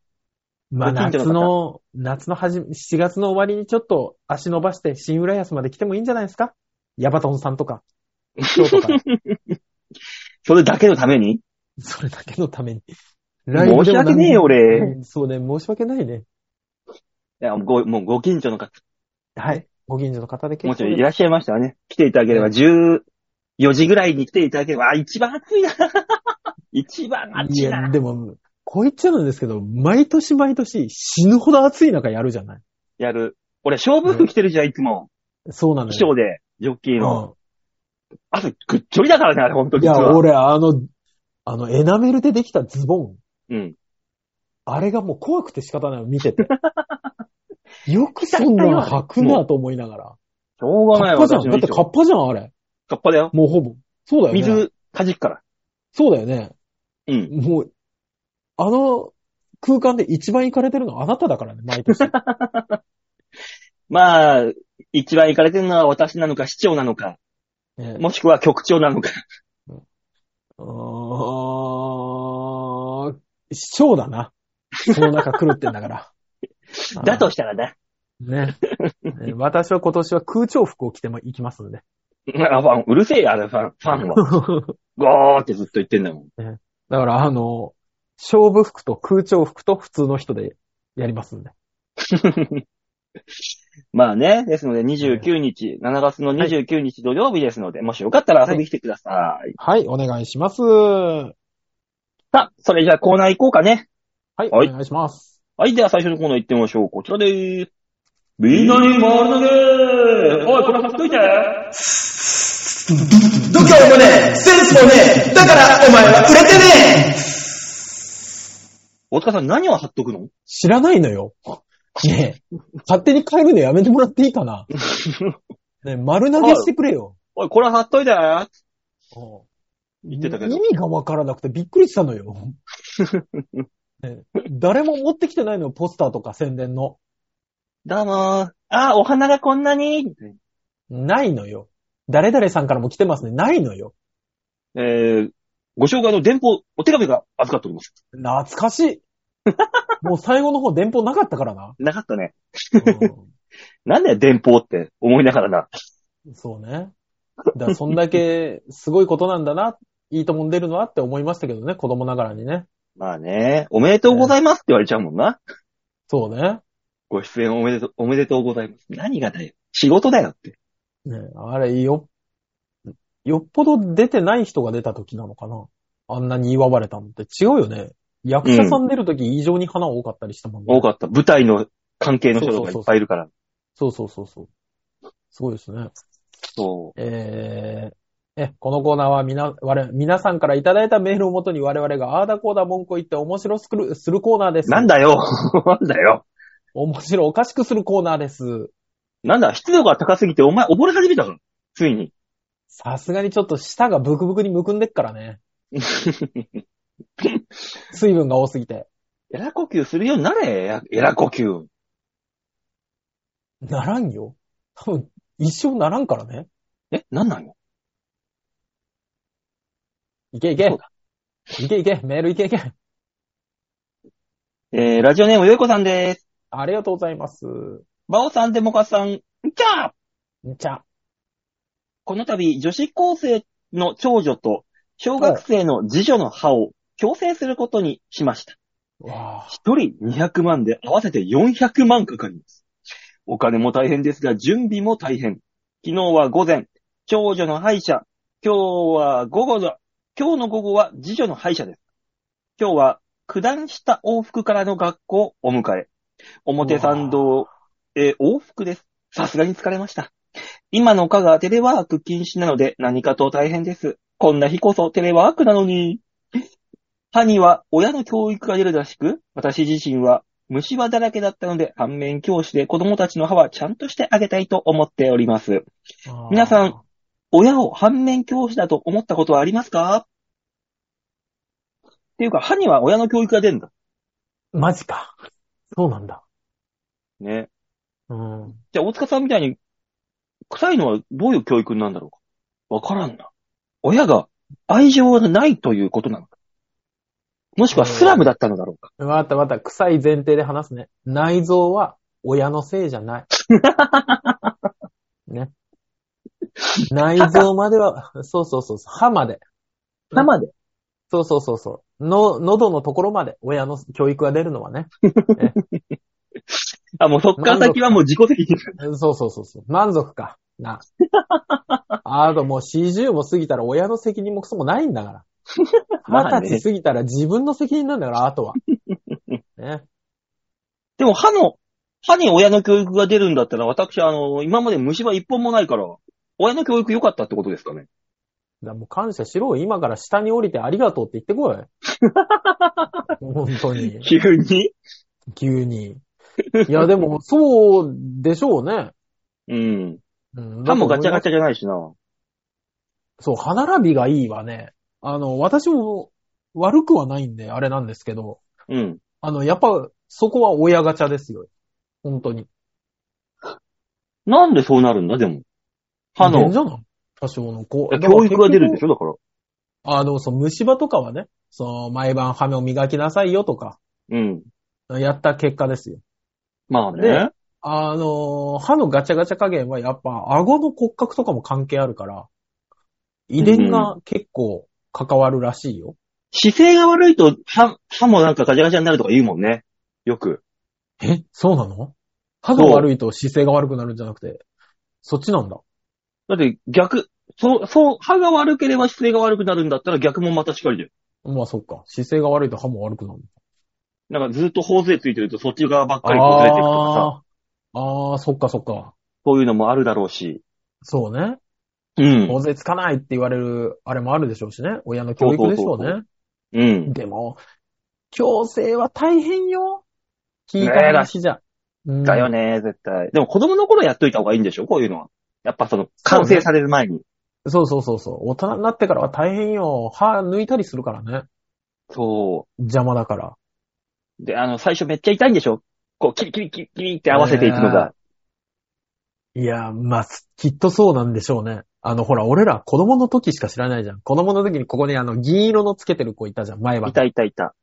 まあ、夏の、夏の始め、しちがつの終わりにちょっと足伸ばして、新浦安まで来てもいいんじゃないですか？ヤバトンさんとか、人とか。それだけのために？それだけのために。申し訳ねえよ、俺。そうね、申し訳ないね。いや、ご、もうご近所の方。はい。ご近所の方で結構。もちろんいらっしゃいましたね。来ていただければ、じゅうよじぐらいに来ていただければ、あ、一番暑いな。一番暑いな。いや、でも、こう言っちゃうんですけど、毎年毎年死ぬほど暑い中やるじゃない？やる。俺、勝負服着てるじゃん、いつも。そうなのよ。衣装で、ジョッキーの。うん、汗、ぐっちょりだからね、あれ、ほんとに。いや、俺、あの、あの、エナメルでできたズボン。うん。あれがもう怖くて仕方ないの、見てて。よくそんなの履くなと思いながら。しょうがないわ。カッパじゃん。だってカッパじゃん、あれ。カッパだよ。もうほぼ。そうだよね。水、かじくから。そうだよね。うん。もう、あの空間で一番イカれてるのはあなただからね、毎年。まあ、一番イカれてるのは私なのか、市長なのか、ね、もしくは局長なのか。あー、市長だな。その中狂ってんだから。だとしたらね。ね。私は今年は空調服を着ても行きますので。あ、ファン、うるせえや、あれ、ファン、ファンは。ゴーってずっと言ってんだもん。ね、だから、あの、勝負服と空調服と普通の人でやりますんで。まあね、ですのでにじゅうくにち、はい、しちがつのにじゅうくにち土曜日ですので、もしよかったら遊びに来てください。はい、はい、お願いします。さあ、それじゃあコーナー行こうかね。はい、はい、お願いします。はい、では最初のコーナー行ってみましょう。こちらでーす。みんなに丸投げー。おい、これ貼っといて。度胸もね、センスもね、だからお前は売れてねー。大塚さん、何を貼っとくの？知らないのよ。ねえ、勝手に変えるのやめてもらっていいかな。ねえ、丸投げしてくれよ。おい、これ貼っといて。言ってたけど。意味がわからなくてびっくりしたのよ。ね、誰も持ってきてないのよ、ポスターとか宣伝の。どうもー。あー、お花がこんなに。ないのよ。誰々さんからも来てますね。ないのよ。えー、ご紹介の電報、お手紙が預かっております。懐かしい。もう最後の方電報なかったからな。なかったね。なんだよ電報って思いながらな。そうね。だからそんだけすごいことなんだな、いいともん出るのはって思いましたけどね、子供ながらにね。まあね、おめでとうございますって言われちゃうもんな。えー、そうね。ご出演おめでとう、おめでとうございます。何がだよ。仕事だよって。ね、あれいいよ。よっぽど出てない人が出た時なのかな。あんなに祝われたのって違うよね。役者さん出る時異常に花多かったりしたもんね、うん。多かった。舞台の関係の人がいっぱいいるから。そうそうそうそう。すごいですね。そう。えー、え、このコーナーはみな、我、皆さんからいただいたメールをもとに我々があーだこーだ文句を言って面白する、するコーナーです。なんだよ。なんだよ。面白おかしくするコーナーです。なんだ、湿度が高すぎてお前溺れ始めたの。ついに。さすがにちょっと舌がブクブクにむくんでっからね。水分が多すぎて。エラ呼吸するようになれ、エラ呼吸。ならんよ。多分、一生ならんからね。え、なんなんよ。いけいけ。いけいけ、メールいけいけ。えー、ラジオネームよいこさんです。ありがとうございます。バオさん、デモカさん、んちゃーんちゃ。この度、女子高生の長女と小学生の次女の歯を矯正することにしました。一人にひゃくまんで合わせてよんひゃくまんかかります。お金も大変ですが、準備も大変。昨日は午前、長女の歯医者。今日は午後だ。今日の午後は次女の歯医者です。今日は九段下往復からの学校お迎え。表参道へ往復です。さすがに疲れました。今の課がテレワーク禁止なので何かと大変です。こんな日こそテレワークなのに。歯には親の教育が出るらしく、私自身は虫歯だらけだったので反面教師で子供たちの歯はちゃんとしてあげたいと思っております。皆さん、親を反面教師だと思ったことはありますか？っていうか、歯には親の教育が出るんだ。マジか。そうなんだ。ね。うん。じゃあ大塚さんみたいに臭いのはどういう教育なんだろうか。わからんな。親が愛情がないということなのか。もしくはスラムだったのだろうか。わかったわかった。臭い前提で話すね。内臓は親のせいじゃない。ね。内臓までは、そうそうそう、歯まで。歯まで。そうそうそうそう。の、喉のところまで親の教育が出るのはね。ねあ、もうそっから先はもう自己責任。そうそうそうそう。満足か。な。あともうよんじゅうも過ぎたら親の責任もクソもないんだから。はたち過ぎたら自分の責任なんだから、あとは。ね。でも歯の、歯に親の教育が出るんだったら、私、あの、今まで虫歯一本もないから、親の教育良かったってことですかね。だもう感謝しろ。今から下に降りてありがとうって言ってこい。本当に。急に急に。いやでもそうでしょうね。うん。うん、歯もガチャガチャじゃないしな。そう、歯並びがいいわね。あの私も悪くはないんであれなんですけど。うん。あのやっぱそこは親ガチャですよ。本当に。なんでそうなるんだでも。歯の。多少のこう教育が出るんでしょだから。あのそう虫歯とかはね、そう毎晩歯を磨きなさいよとか。うん。やった結果ですよ。まあね。あの、歯のガチャガチャ加減はやっぱ顎の骨格とかも関係あるから、遺伝が結構関わるらしいよ。姿勢が悪いと歯、歯もなんかガチャガチャになるとか言うもんね。よく。え、そうなの？歯が悪いと姿勢が悪くなるんじゃなくて、そっちなんだ。だって逆、そう、そう、歯が悪ければ姿勢が悪くなるんだったら逆もまたしかりだよ。まあそっか。姿勢が悪いと歯も悪くなる。なんかずっと頬杖ついてるとそっち側ばっかりこうずれていくとかさ。ああ、そっかそっか。そういうのもあるだろうし。そうね。うん。頬杖つかないって言われる、あれもあるでしょうしね。親の教育でしょうね。そうそうそうそう、うん。でも、矯正は大変よ。聞いた話じゃ。ね、だよね、絶対。でも子供の頃やっといた方がいいんでしょ、こういうのは。やっぱその、完成される前に。そうそうそうそう。大人になってからは大変よ。歯抜いたりするからね。そう。邪魔だから。で、あの、最初めっちゃ痛いんでしょ？こう、キリキリキリキリって合わせていくのが。いや、まあ、きっとそうなんでしょうね。あの、ほら、俺ら子供の時しか知らないじゃん。子供の時にここにあの、銀色のつけてる子いたじゃん、前歯。いたいたいた。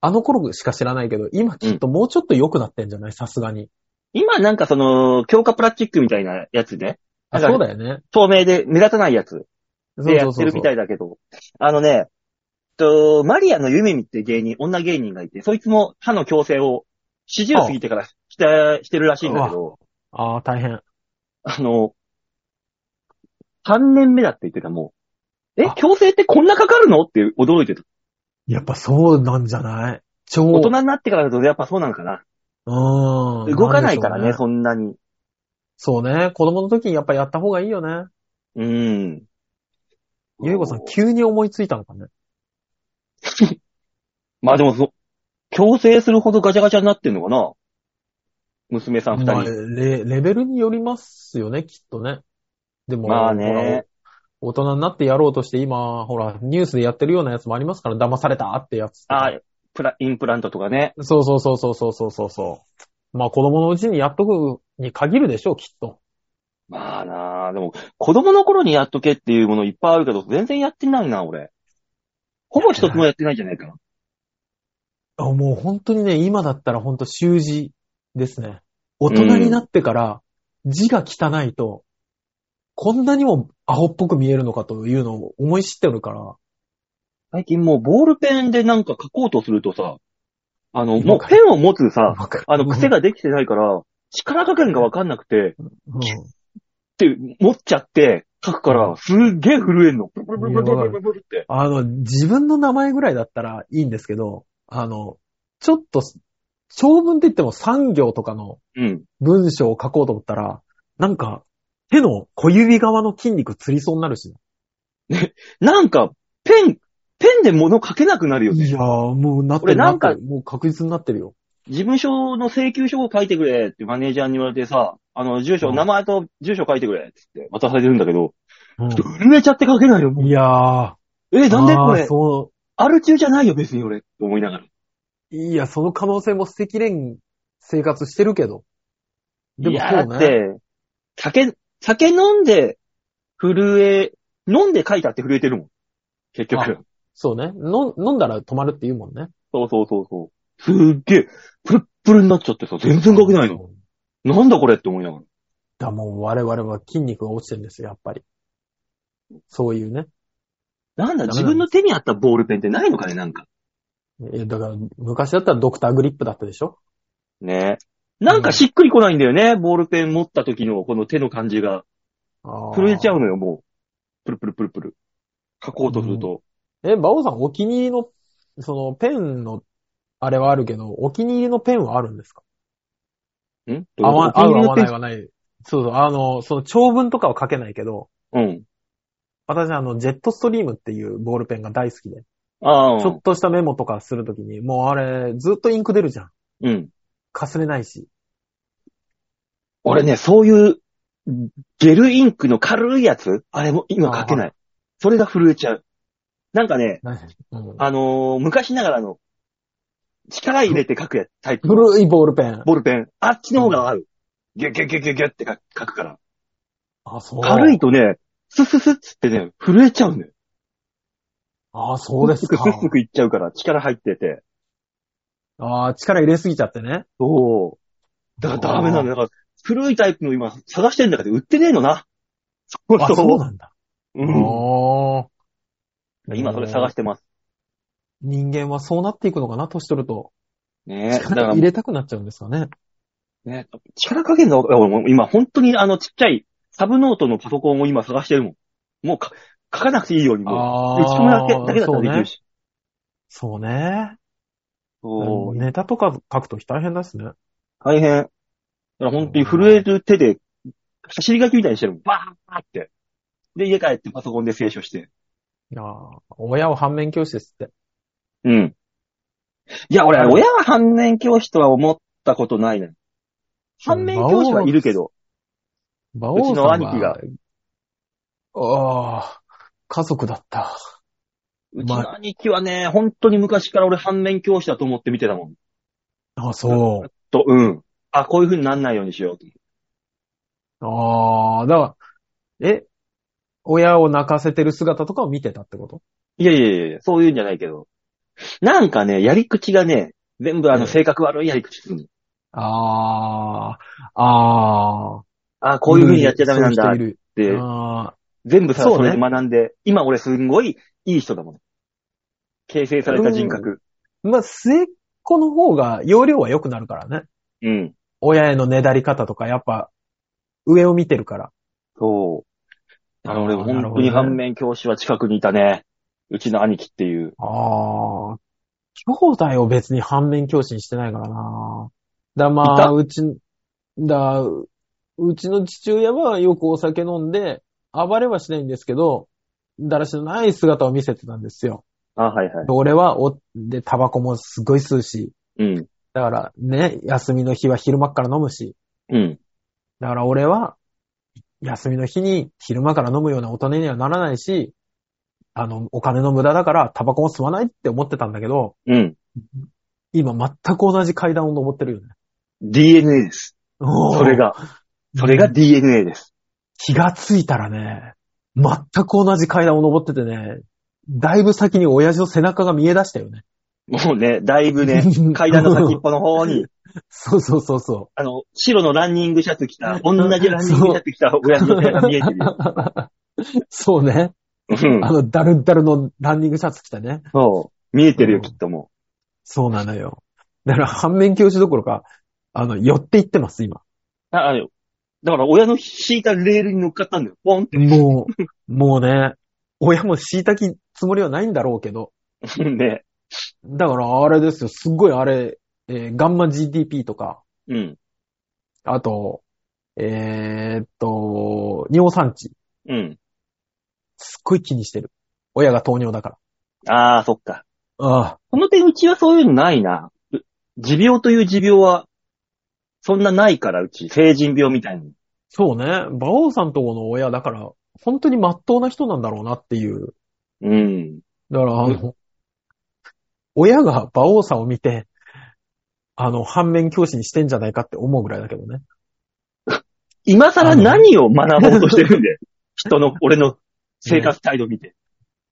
あの頃しか知らないけど、今きっともうちょっと良くなってんじゃない？さすがに。今なんかその、強化プラスチックみたいなやつね。あ、そうだよね。透明で目立たないやつ。でやってるみたいだけど。そうそうそうそう、あのね、と、マリアのユミミって芸人、女芸人がいて、そいつも歯の矯正をよんじゅう過ぎてからして、してるらしいんだけど。ああ、大変。あの、さんねんめだって言ってた、もう。え、矯正ってこんなかかるのって驚いてた。やっぱそうなんじゃない？超。大人になってからだとやっぱそうなのかな。うーん。動かないからね、そんなに。そうね。子供の時にやっぱやった方がいいよね。うん。ゆうこさん、急に思いついたのかね。まあでもそ、強制するほどガチャガチャになってんのかな、娘さん二人、まあレ。レベルによりますよね、きっとね。でも、まあね、大人になってやろうとして今、ほら、ニュースでやってるようなやつもありますから、騙されたってやつ。ああ、プラ、インプラントとかね。そうそうそうそうそうそうそう。まあ子供のうちにやっとくに限るでしょう、きっと。まあなあ、でも、子供の頃にやっとけっていうものいっぱいあるけど、全然やってないな、俺。ほぼ一つもやってないんじゃないかな。あ、もう本当にね、今だったら本当習字ですね。大人になってから字が汚いと、こんなにもアホっぽく見えるのかというのを思い知ってるから。最近もうボールペンでなんか書こうとするとさ、あの、もうペンを持つさ、あの癖ができてないから、力加減がわかんなくて、うん、って持っちゃって、書くから、すっげえ震えんの。あの、自分の名前ぐらいだったらいいんですけど、あの、ちょっと、長文って言ってもさん行とかの文章を書こうと思ったら、うん、なんか、手の小指側の筋肉つりそうになるしな。ね、なんか、ペン、ペンで物書けなくなるよね。いやー、もうなってる。俺なんか、もう確実になってるよ。事務所の請求書を書いてくれってマネージャーに言われてさ、あの、住所、うん、名前と住所書いてくれって言って渡されてるんだけど、うん、ちょっと震えちゃって書けないよ、もう。いやー。え、なんでこれ、アル中じゃないよ、別に俺、と思いながら。いや、その可能性も捨てきれん生活してるけど。でもそうね。いや、だって、酒、酒飲んで震え、飲んで書いたって震えてるもん。結局。そうね。の飲んだら止まるって言うもんね。そうそうそうそう。すっげえ、プルップルになっちゃってさ、全然書けないの。なんだこれって思いながら。だ、もう我々は筋肉が落ちてるんですよ、やっぱり。そういうね。なんだ、自分の手にあったボールペンってないのかね、なんか。いや、だから、昔だったらドクターグリップだったでしょ？ねえ。なんかしっくりこないんだよね、うん、ボールペン持った時のこの手の感じが。震えちゃうのよ、もう。プルプルプルプル。書こうとすると。うん、え、馬王さん、お気に入りの、その、ペンの、あれはあるけど、お気に入りのペンはあるんですか？ん？合わないはない。そうそう、あの、その長文とかは書けないけど、うん。私あの、ジェットストリームっていうボールペンが大好きで、ああ、ちょっとしたメモとかするときに、もうあれ、ずっとインク出るじゃん。うん。かすれないし。俺ね、そういう、ゲルインクの軽いやつ？あれも今書けない。それが震えちゃう。なんかね、うん、あのー、昔ながらの、力入れて書くやタイプ。古いボールペン。ボールペン。あっちの方が合う。ギュギュギュギュギュって書くから。あ、そう。軽いとね、スススッつってね、震えちゃうのよ。ああ、そうですか。スッスクいっちゃうから、力入ってて。ああ、力入れすぎちゃってね。そう。だからダメなんだ。だから、古いタイプの今、探してんだけど、売ってねえのな。そうそう。あ、そうなんだ。うん。今それ探してます。人間はそうなっていくのかな、年取ると。ねえ。力入れたくなっちゃうんですかね。ねえ。力加減が、今本当にあのちっちゃいサブノートのパソコンを今探してるもん。もうか書かなくていいように、もう。打ち込むだけ、だけだったらできるし。そうね。そうね。ネタとか書くとき大変ですね。大変。だから本当に震える手で、走り書きみたいにしてるもん。バーって。で、家帰ってパソコンで聖書して。いや親を反面教師ですって。うん。いや、俺、親は反面教師とは思ったことないね。反面教師はいるけど。馬王さんはうちの兄貴が。ああ、家族だった。うちの兄貴はね、本当に昔から俺反面教師だと思って見てたもん。あ、そう。と、うん。あ、こういう風になんないようにしようって。ああ、だから、え、親を泣かせてる姿とかを見てたってこと？いやいやいや、そういうんじゃないけど。なんかね、やり口がね、全部あの性格悪いやり口するの。ああ、ああ。ああ、こういう風にやっちゃダメなんだって、あ全部さ、それで学んで、ね、今俺すんごいいい人だもん。形成された人格。うん、まあ、末っ子の方が容量は良くなるからね。うん。親へのねだり方とか、やっぱ、上を見てるから。そう。あの、俺も本当に反面教師は近くにいたね。うちの兄貴っていう。ああ。兄弟を別に反面教師にしてないからな。だ、まあ、うち、だ、うちの父親はよくお酒飲んで、暴れはしないんですけど、だらしのない姿を見せてたんですよ。あ、はいはい。俺は、お、で、タバコもすごい吸うし。うん。だから、ね、休みの日は昼間から飲むし。うん。だから俺は、休みの日に昼間から飲むような大人にはならないし、あの、お金の無駄だからタバコも吸わないって思ってたんだけど、うん。今全く同じ階段を登ってるよね。ディーエヌエー です。それが、それが ディーエヌエー です。気がついたらね、全く同じ階段を登っててね、だいぶ先に親父の背中が見え出したよね。もうね、だいぶね、階段の先っぽの方に。そうそうそうそう。あの、白のランニングシャツ着た、同じランニングシャツ着た親父の背が見えてるよ。そうね。うん、あの、ダルダルのランニングシャツ着たね。そう。見えてるよ、きっともう。そうなのよ。だから反面教師どころか、あの、寄っていってます、今。あ、あの、だから親の敷いたレールに乗っかったんだよ、ポンって。もう、もうね、親も敷いたきつもりはないんだろうけど。ね。だからあれですよ、すっごいあれ、えー、ガンマ ジーディーピー とか、うん、あと、えー、っと、尿酸値、うん、すっごい気にしてる。親が糖尿だから。ああ、そっか。ああ。この点うちはそういうのないな。持病という持病はそんなないからうち、成人病みたいに。そうね、馬王さんとこの親だから本当に真っ当な人なんだろうなっていう。うん。だからあの。うん親が馬王さんを見て、あの、反面教師にしてんじゃないかって思うぐらいだけどね。今更何を学ぼうとしてるんで、人の、俺の生活態度見て。ね、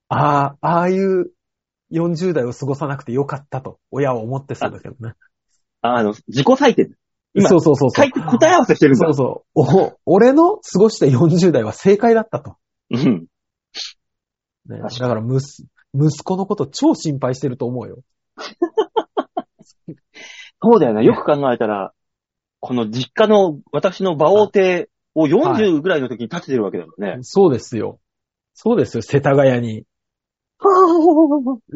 ああ、ああいうよんじゅう代を過ごさなくてよかったと、親は思ってそうだけどね。あ, あの、自己採点。今、そうそうそうそう答え合わせしてるんだ。そうそう。お俺の過ごしたよんじゅう代は正解だったと。うん。ね、だから、むす、息子のこと超心配してると思うよ。そうだよね。よく考えたら、この実家の私の馬王邸をよんじゅうぐらいの時に建ててるわけだからね、はい。そうですよ。そうですよ。世田谷に。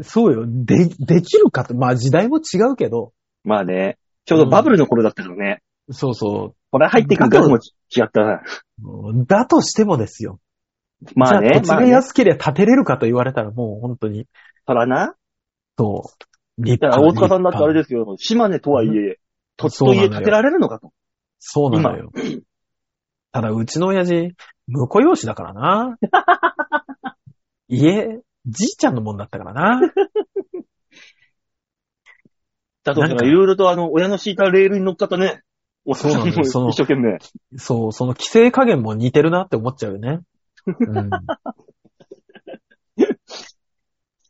そうよ。で、できるかと。まあ時代も違うけど。まあね。ちょうどバブルの頃だったからね。うん、そうそう。これ入ってくる額も違ったな。だとしてもですよ。まあね。土地が安ければ建てれるかと言われたらもう本当に。たらなそう。立派な。大塚さんだってあれですよ。島根とはいえ、土地といえ建てられるのかと。そうなのよ。ただうちの親父、婿養子だからな。家、じいちゃんのもんだったからな。だとなんかいろいろとあの、親の敷いたレールに乗っかったね。お父さんも一生懸命。そう、その規制加減も似てるなって思っちゃうよね。うん、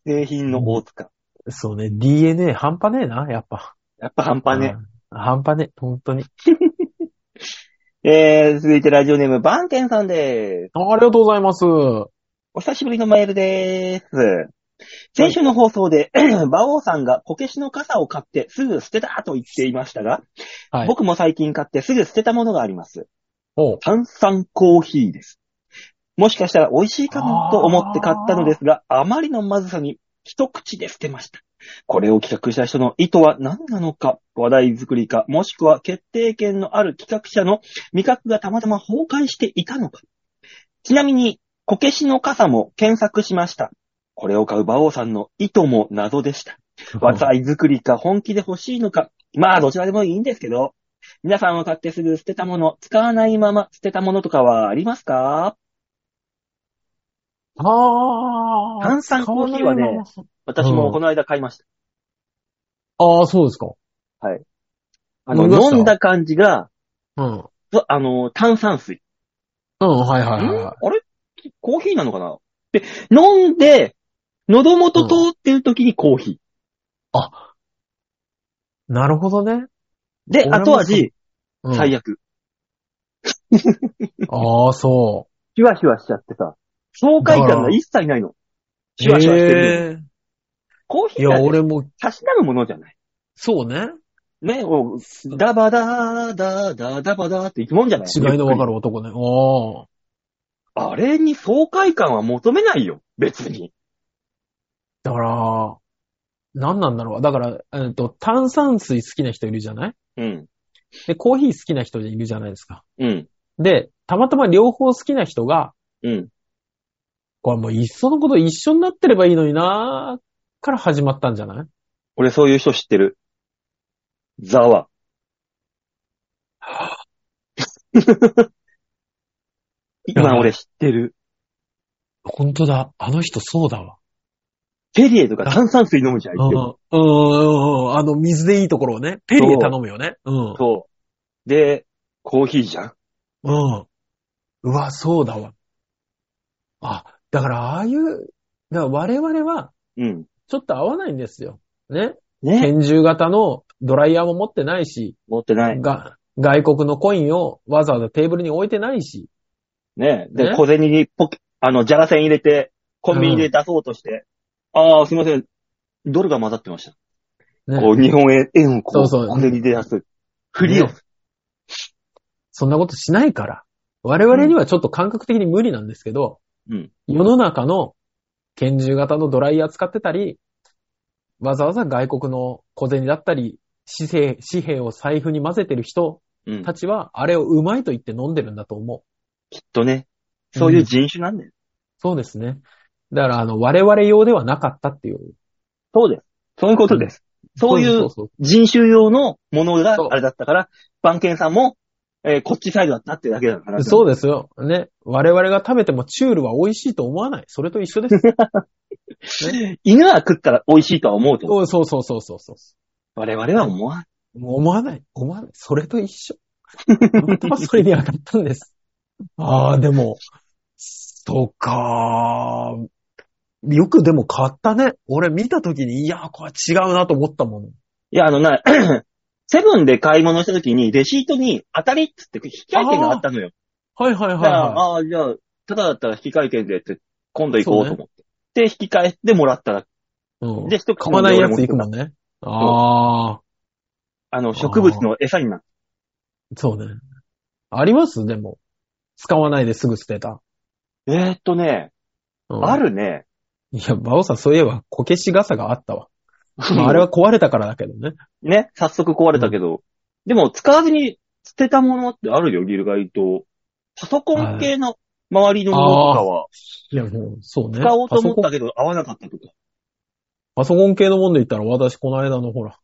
製品の大塚、うん。そうね、ディーエヌエー 半端ねえな、やっぱ。やっぱ半端ねえ。半端ねえ、本当に。えー、続いてラジオネーム、バンケンさんでーす。ありがとうございます。お久しぶりのメールでーす。先週の放送で、はい、馬王さんがこけしの傘を買ってすぐ捨てたと言っていましたが、はい、僕も最近買ってすぐ捨てたものがあります。炭酸コーヒーです。もしかしたら美味しいかもと思って買ったのですが、あまりのまずさに一口で捨てました。これを企画した人の意図は何なのか、話題作りか、もしくは決定権のある企画者の味覚がたまたま崩壊していたのか。ちなみに、こけしの傘も検索しました。これを買う馬王さんの意図も謎でした。話題作りか本気で欲しいのか、まあどちらでもいいんですけど、皆さんは買ってすぐ捨てたもの、使わないまま捨てたものとかはありますか？ああ。炭酸コーヒーはね、私もこの間買いました。うん、ああ、そうですか。はい。あの、飲んだ感じが、うん。あの、炭酸水。うん、はいはいはい。ん？あれ？コーヒーなのかな？で、飲んで、喉元通ってる時にコーヒー。うん、あ。なるほどね。で、後味、うん、最悪。ああ、そう。シュワシュワしちゃってさ。爽快感が一切ないの。シュワシュワしてる、えー。コーヒーは、ね、いや俺もたしなむものじゃない。そうね。ね、おダバダーダーダーダバダーっていくもんじゃない。違いのわかる男ね。おあれに爽快感は求めないよ、別に。だから、なんなんだろう。だから、えー、と炭酸水好きな人いるじゃない？うん。で、コーヒー好きな人いるじゃないですか。うん。で、たまたま両方好きな人が、うん。これもういっそのこと一緒になってればいいのになーから始まったんじゃない？俺そういう人知ってる。ザワ。今俺知ってる。本当だ。あの人そうだわ。ペリエとか炭酸水飲むじゃん。うん。うん。あの水でいいところをね。ペリエ頼むよね。うん。そう。で、コーヒーじゃん。うん。うわ、そうだわ。あ。だから、ああいう、だから我々は、ちょっと合わないんですよ。うん、ね。ね。拳銃型のドライヤーも持ってないし。持ってない。が、外国のコインをわざわざテーブルに置いてないし。ね。で、ね、小銭にポケ、あの、じゃらせん入れて、コンビニで出そうとして。うん、ああ、すいません。ドルが混ざってました。ね、こう、日本円、円をこう、小銭で出す。フリーを、ね。そんなことしないから。我々にはちょっと感覚的に無理なんですけど、うんうん、世の中の拳銃型のドライヤー使ってたり、わざわざ外国の小銭だったり、紙幣、紙幣を財布に混ぜてる人たちは、あれをうまいと言って飲んでるんだと思う。きっとね。そういう人種なんだよ。うん、そうですね。だから、あの、我々用ではなかったっていう。そうです。そういうことです。そういう人種用のものがあれだったから、番犬さんも、えー、こっちサイドだったってだけだから。そうですよ。ね。我々が食べてもチュールは美味しいと思わない。それと一緒です。ね、犬は食ったら美味しいとは思うと思う。そうそうそうそうそう。我々は思わない。思わない。思わない。それと一緒。本当はそれに当たったんです。ああ、でも、そうかー。よくでも買ったね。俺見たときに、いやー、これ違うなと思ったもん。いや、あのな、セブンで買い物したときに、レシートに当たりっつって引き換え券があったのよ。はいはいはい、はい。ああ、じゃあ、ただだったら引き換え券でって、今度行こうと思って。ね、で、引き換えてもらったら。うん。で、一口。噛まないやつ行くもんね。ああ。あの、植物の餌になる。そうね。ありますでも。使わないですぐ捨てた。えー、っとね、うん。あるね。いや、馬王さん、そういえば、こけし傘があったわ。まあ、あれは壊れたからだけどね。ね、早速壊れたけど、うん、でも使わずに捨てたものってあるよ、理由と。パソコン系の周りのものとかは、いやもうそうね。使おうと思ったけど合わなかったとか。パソコン系のもんで言ったら私この間のほら、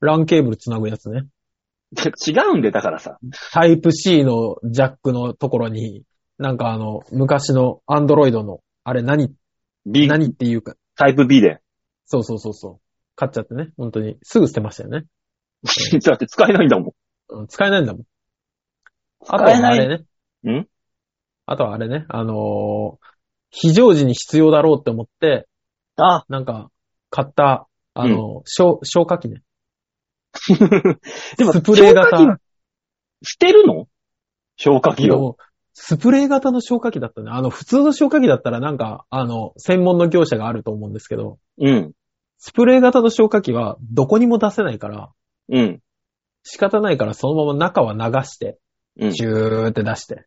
ラン ケーブル繋ぐやつね。違うんでだからさ。タイプ C のジャックのところに、なんかあの昔のアンドロイドのあれ何、B、何っていうか。タイプ ビー で。そうそうそうそう。買っちゃってね、本当にすぐ捨てましたよね。だって使えないんだもん。使えないんだもん。あとはあれね。ん？あとはあれね、あのー、非常時に必要だろうって思って、あ、なんか買ったあのーうん、消消火器ね。でもスプレー型。消火器捨てるの？消火器を。スプレー型の消火器だったね。あの、普通の消火器だったらなんか、あの、専門の業者があると思うんですけど。うん。スプレー型の消火器はどこにも出せないから。うん。仕方ないからそのまま中は流して、ジューって出して、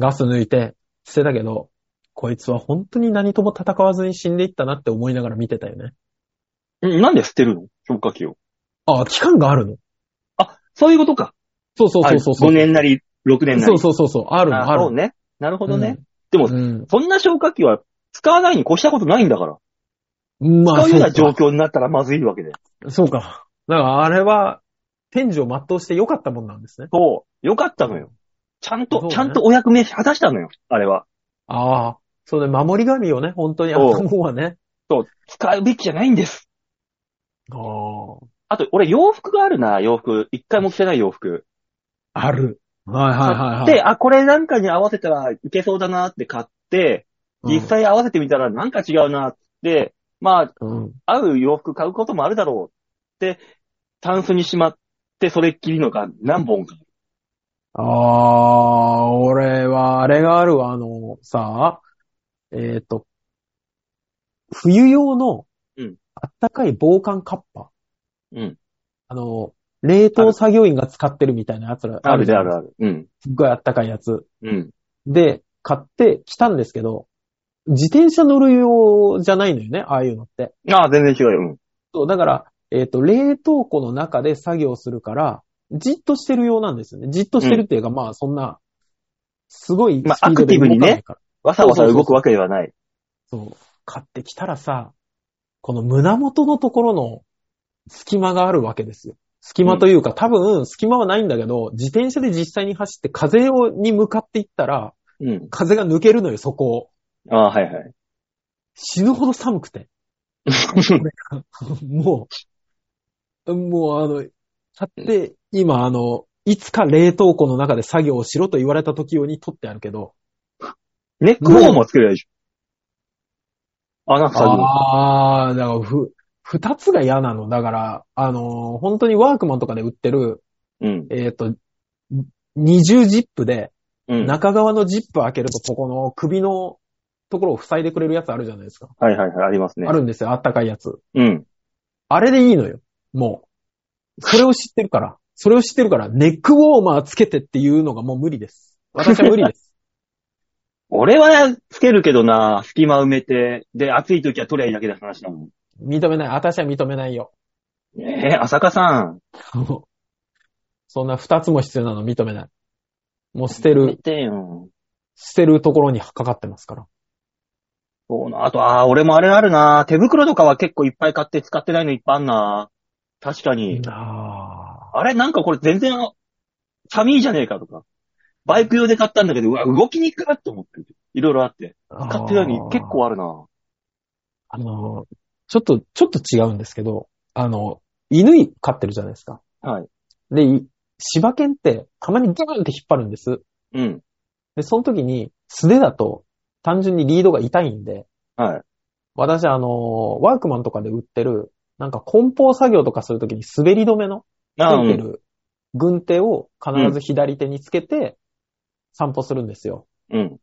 ガス抜いて捨てたけど、こいつは本当に何とも戦わずに死んでいったなって思いながら見てたよね。ん、なんで捨てるの？消火器を。ああ、期間があるの。あ、そういうことか。そうそうそうそうそう。ごねんなり、ろくねんなり。そうそうそうそう。あるの、あるの。そうね。なるほどね。うん、でも、うん、そんな消火器は使わないに越したことないんだから。まあ、そういうような状況になったらまずいわけで。そうか。だからあれは、天寿を全うして良かったもんなんですね。そう。良かったのよ。ちゃんと、ね、ちゃんとお役目果たしたのよ。あれは。ああ。そうね。守り神をね、本当にあったもんはね。そう。使うべきじゃないんです。ああ。あと、俺洋服があるな、洋服。一回も着てない洋服。ある。はいはいはい、はい。で、あ、これなんかに合わせたらいけそうだなって買って、実際合わせてみたらなんか違うなって、うん、まあ、うん、合う洋服買うこともあるだろうって、タンスにしまって、で、それっきりのが何本か。ああ、俺は、あれがあるわ、あの、さ、えっと、冬用の、あったかい防寒カッパ。うん。あの、冷凍作業員が使ってるみたいなやつら。あるであるある。うん。すっごいあったかいやつ。うん。で、買ってきたんですけど、自転車乗る用じゃないのよね、ああいうのって。ああ、全然違うよ。うん。そう、だから、えっと、冷凍庫の中で作業するから、じっとしてるようなんですよね。じっとしてるっていうか、うん、まあ、そんな、すごいスピードで動かないから。まあ、アクティブにね、わさわさ動くわけではない。そう。買ってきたらさ、この胸元のところの隙間があるわけですよ。隙間というか、うん、多分、隙間はないんだけど、自転車で実際に走って風をに向かっていったら、うん、風が抜けるのよ、そこを。ああ、はいはい。死ぬほど寒くて。もう、もうあの、買って、今あの、いつか冷凍庫の中で作業をしろと言われた時用に取ってあるけど。ネックウォーマーつけるやつ。あ、なんか作業。ああ、だからふ、二つが嫌なの。だから、あの、本当にワークマンとかで売ってる、うん、えっと、二重ジップで、うん、中側のジップ開けると、ここの首のところを塞いでくれるやつあるじゃないですか。はいはいはい、ありますね。あるんですよ、あったかいやつ。うん。あれでいいのよ。もう、それを知ってるから、それを知ってるから、ネックウォーマーつけてっていうのがもう無理です。私は無理です。俺はつけるけどな、隙間埋めて、で、暑い時は取りゃいいだけだって話だもん。認めない。私は認めないよ。えー、浅香さん。そんな二つも必要なの認めない。もう捨てる。てよ捨てるところにかかってますから。そうな。あと、ああ、俺もあれあるな。手袋とかは結構いっぱい買って使ってないのいっぱいあんな。確かに。あ, あれなんかこれ全然、寒いじゃねえかとか。バイク用で買ったんだけど、うわ、動きにくいなって思ってる。いろいろあって。使ってるのに結構あるな。あの、ちょっと、ちょっと違うんですけど、あの、犬飼ってるじゃないですか。はい。で、柴犬って、たまにギューンって引っ張るんです。うん。で、その時に、素手だと、単純にリードが痛いんで。はい。私、あの、ワークマンとかで売ってる、なんか梱包作業とかするときに滑り止めのついてる軍手を必ず左手につけて散歩するんですよ。うん。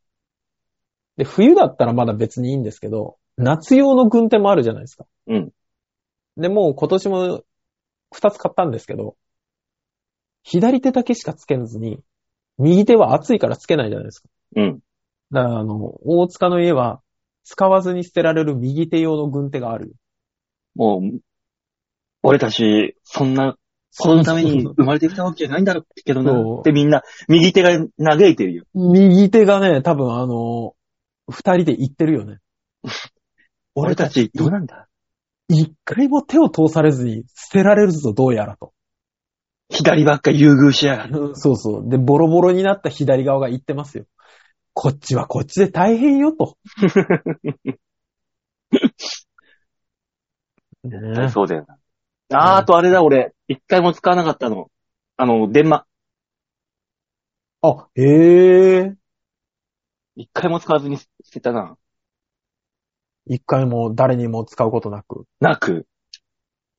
で、冬だったらまだ別にいいんですけど、夏用の軍手もあるじゃないですか。うん。で、もう今年もふたつ買ったんですけど、左手だけしかつけずに、右手は暑いからつけないじゃないですか。うん。だからあの、大塚の家は使わずに捨てられる右手用の軍手がある。もう、俺たち、そんな、そのために生まれてきたわけじゃないんだろうけどな。で、みんな、右手が嘆いてるよ。右手がね、多分あの、二人で言ってるよね。俺たち、どうなんだ？一回も手を通されずに捨てられるぞ、どうやらと。左ばっか優遇しやがる。そうそう。で、ボロボロになった左側が言ってますよ。こっちはこっちで大変よ、と。ね、そうだよな。あー、あとあれだ、俺、一回も使わなかったの。あの、電話。あ、へー。一回も使わずに捨てたな。一回も誰にも使うことなく。なく。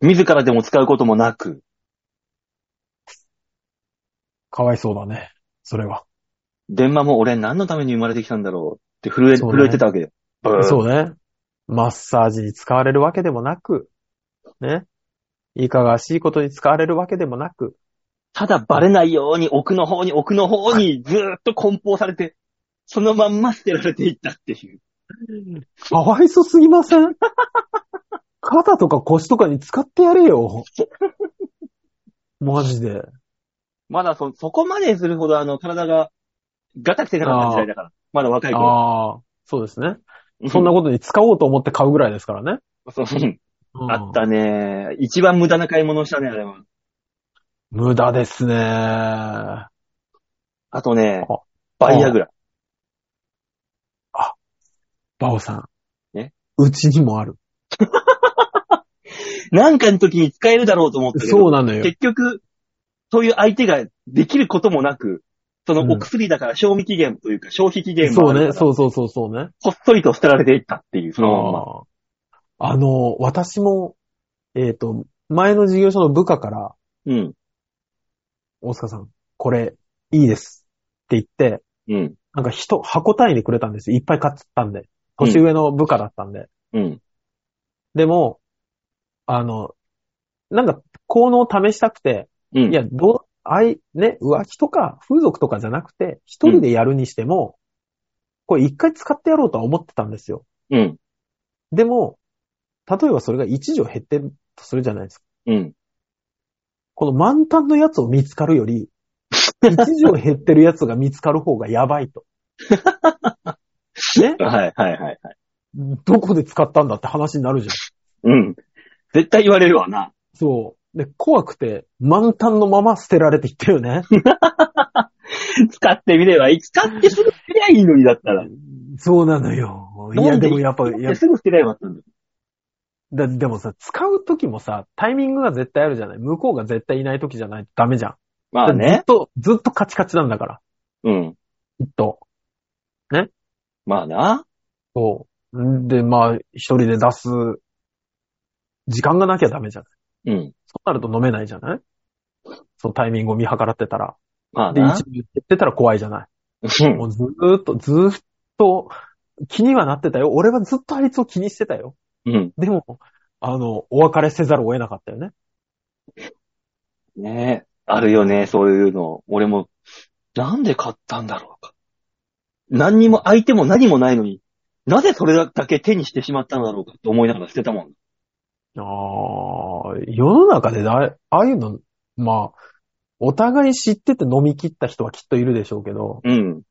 自らでも使うこともなく。かわいそうだね、それは。電話も俺何のために生まれてきたんだろうって震え、震えてたわけよ。そうね。マッサージに使われるわけでもなく、ね。いかがわしいことに使われるわけでもなく、ただバレないように奥の方に奥の方にずーっと梱包されて、そのまんま捨てられていったっていう。かわいそすぎません？肩とか腰とかに使ってやれよ。マジで。まだそ、そこまでするほどあの体がガタくてなかった時代だから。まだ若い頃。ああ、そうですね。そんなことに使おうと思って買うぐらいですからね。そうあったね。一番無駄な買い物をしたね、あれは。無駄ですね。あとね、バイアグラ。あ、バオさん。ね、うちにもある。なんかの時に使えるだろうと思ったけど。そうなのよ。結局、そういう相手ができることもなく、そのお薬だから賞味期限というか、消費期限もあるから、うん。そうね、そうそうそうそうね。こっそりと捨てられていったっていう、そのまま。あ, あの、私も、えっ、ー、と、前の事業所の部下から、うん。大塚さん、これ、いいです。って言って、うん。なんか人、箱単位でくれたんですよ。いっぱい買ってたんで。年上の部下だったんで。うん。でも、あの、なんか、効能を試したくて、うん。いや、どう、あい、ね、浮気とか、風俗とかじゃなくて、一人でやるにしても、うん、これ一回使ってやろうとは思ってたんですよ。うん。でも、例えばそれが一錠減ってるとするじゃないですか。うん。この満タンのやつを見つかるより、一錠減ってるやつが見つかる方がやばいと。ね？はいはいはいはい。どこで使ったんだって話になるじゃん。うん。絶対言われるわな。そう。で、怖くて満タンのまま捨てられていったよね。使ってみれば、使ってすぐ捨てりゃいいのにだったら。そうなのよ。いやでもやっぱやすぐ捨てりゃよかったんだ。だでもさ、使うときもさ、タイミングが絶対あるじゃない。向こうが絶対いないときじゃないとダメじゃん。まあね。ずっと、ずっとカチカチなんだから。うん。きっと。ね。まあな。そう。で、まあ、一人で出す、時間がなきゃダメじゃない。うん。そうなると飲めないじゃない？そのタイミングを見計らってたら。まあな。で、一部言ってたら怖いじゃない。もうずーっと、ずーっと、気にはなってたよ。俺はずっとあいつを気にしてたよ。うん、でも、あの、お別れせざるを得なかったよね。ねえ、あるよね、そういうの。俺も、なんで買ったんだろうか。何にも、相手も何もないのに、なぜそれだけ手にしてしまったんだろうかって思いながら捨てたもん。ああ、世の中でだ、ああいうの、まあ、お互い知ってて飲み切った人はきっといるでしょうけど、うん。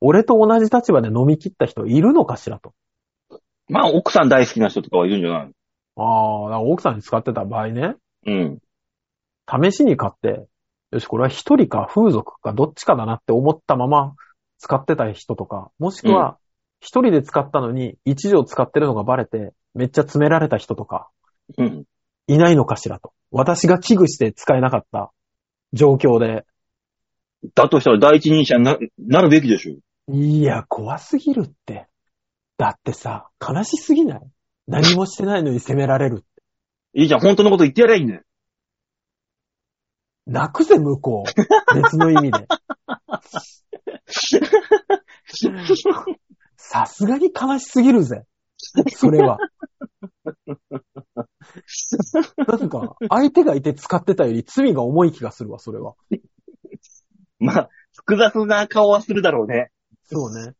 俺と同じ立場で飲み切った人いるのかしらと。まあ、奥さん大好きな人とかはいるんじゃないの？ああ、奥さんに使ってた場合ね。うん。試しに買って、よし、これは一人か風俗かどっちかだなって思ったまま使ってた人とか、もしくは一人で使ったのに一錠使ってるのがバレて、めっちゃ詰められた人とか、うん、いないのかしらと。私が危惧して使えなかった状況で。だとしたら第一人者に な, なるべきでしょ。いや、怖すぎるって。だってさ、悲しすぎない？何もしてないのに責められる。いいじゃん、本当のこと言ってやればいいんだよ。泣くぜ、向こう。別の意味で。さすがに悲しすぎるぜ。それは。なんか、相手がいて使ってたより罪が重い気がするわ、それは。まあ、複雑な顔はするだろうね。そうね。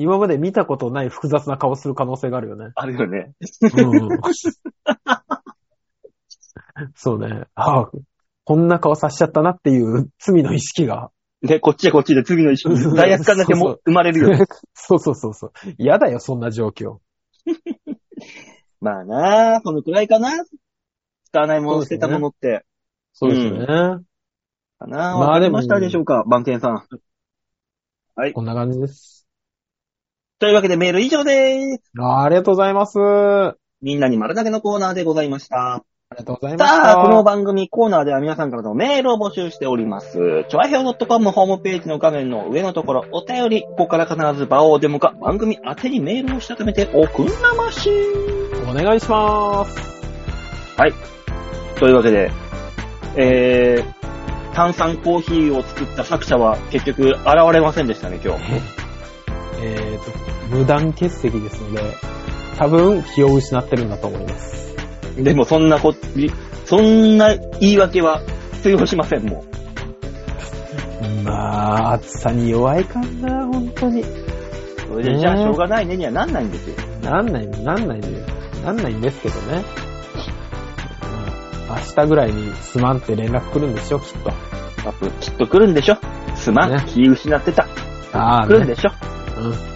今まで見たことない複雑な顔する可能性があるよね。あるよね。うん、そうね。ああ、こんな顔させちゃったなっていう罪の意識が。で、こっちでこっちで罪の意識。罪悪感だけも生まれるよね。そうそうそうそう。嫌だよ、そんな状況。まあなあ、このくらいかな。使わないもの、捨てたものって。そうですね。うん、かなあ。まあでも。わかりましたでしょうか、番犬さん。はい。こんな感じです。というわけでメール以上でーす。ありがとうございます。みんなに丸投げのコーナーでございました。ありがとうございました。さあ、この番組コーナーでは皆さんからのメールを募集しております。ちょあひょう .com ホームページの画面の上のところ、お便り、ここから必ず場をデモか番組宛てにメールをしたためておくんなまし。お願いします。はい。というわけで、えー、炭酸コーヒーを作った作者は結局現れませんでしたね、今日。えーと、無断欠席ですので、多分気を失ってるんだと思います。でもそんなこ、そんな言い訳は通用しません、もう。まあ、暑さに弱いかんな、本当に。それでじゃあ、しょうがないねにはなんないんですよ。なんない、なんないんですよ。なんないんですけどね。明日ぐらいにすまんって連絡来るんでしょ、きっと。きっと来るんでしょ。すまん、ね、気失ってた。ああ、ね。来るんでしょ。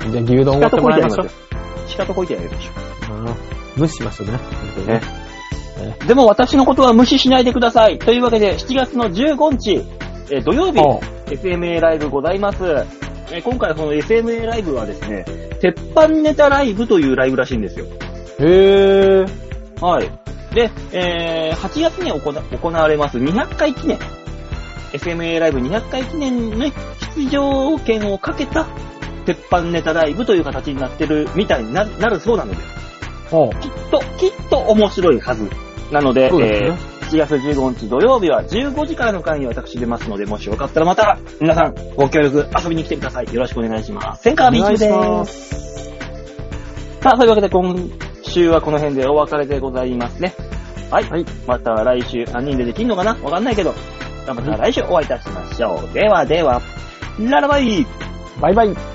うん。じゃあ牛丼を持ってもらいましょう。仕方こいてやるでしょ。うん。無視しましたね。ね。ね。でも私のことは無視しないでください。というわけで、しちがつのじゅうごにち、え土曜日、エスエムエー ライブございます。え今回この エスエムエー ライブはですね、鉄板ネタライブというライブらしいんですよ。へー。はい。で、えー、はちがつに行われますにひゃっかい記念、エスエムエー ライブにひゃっかい記念の出場権をかけた鉄板ネタライブという形になってるみたいになるそうなので、きっと、きっと面白いはず。なので、そうですね、えー、しちがつじゅうごにち土曜日はじゅうごじからの会に私出ますので、もしよかったらまた皆さんご協力遊びに来てください。よろしくお願いします。千川美優です。さあ、そういうわけで今週はこの辺でお別れでございますね。はい、はい、また来週さんにんでできんのかな、わかんないけど、また来週お会いいたしましょう。はい、ではでは、ララバイ、バイバイ。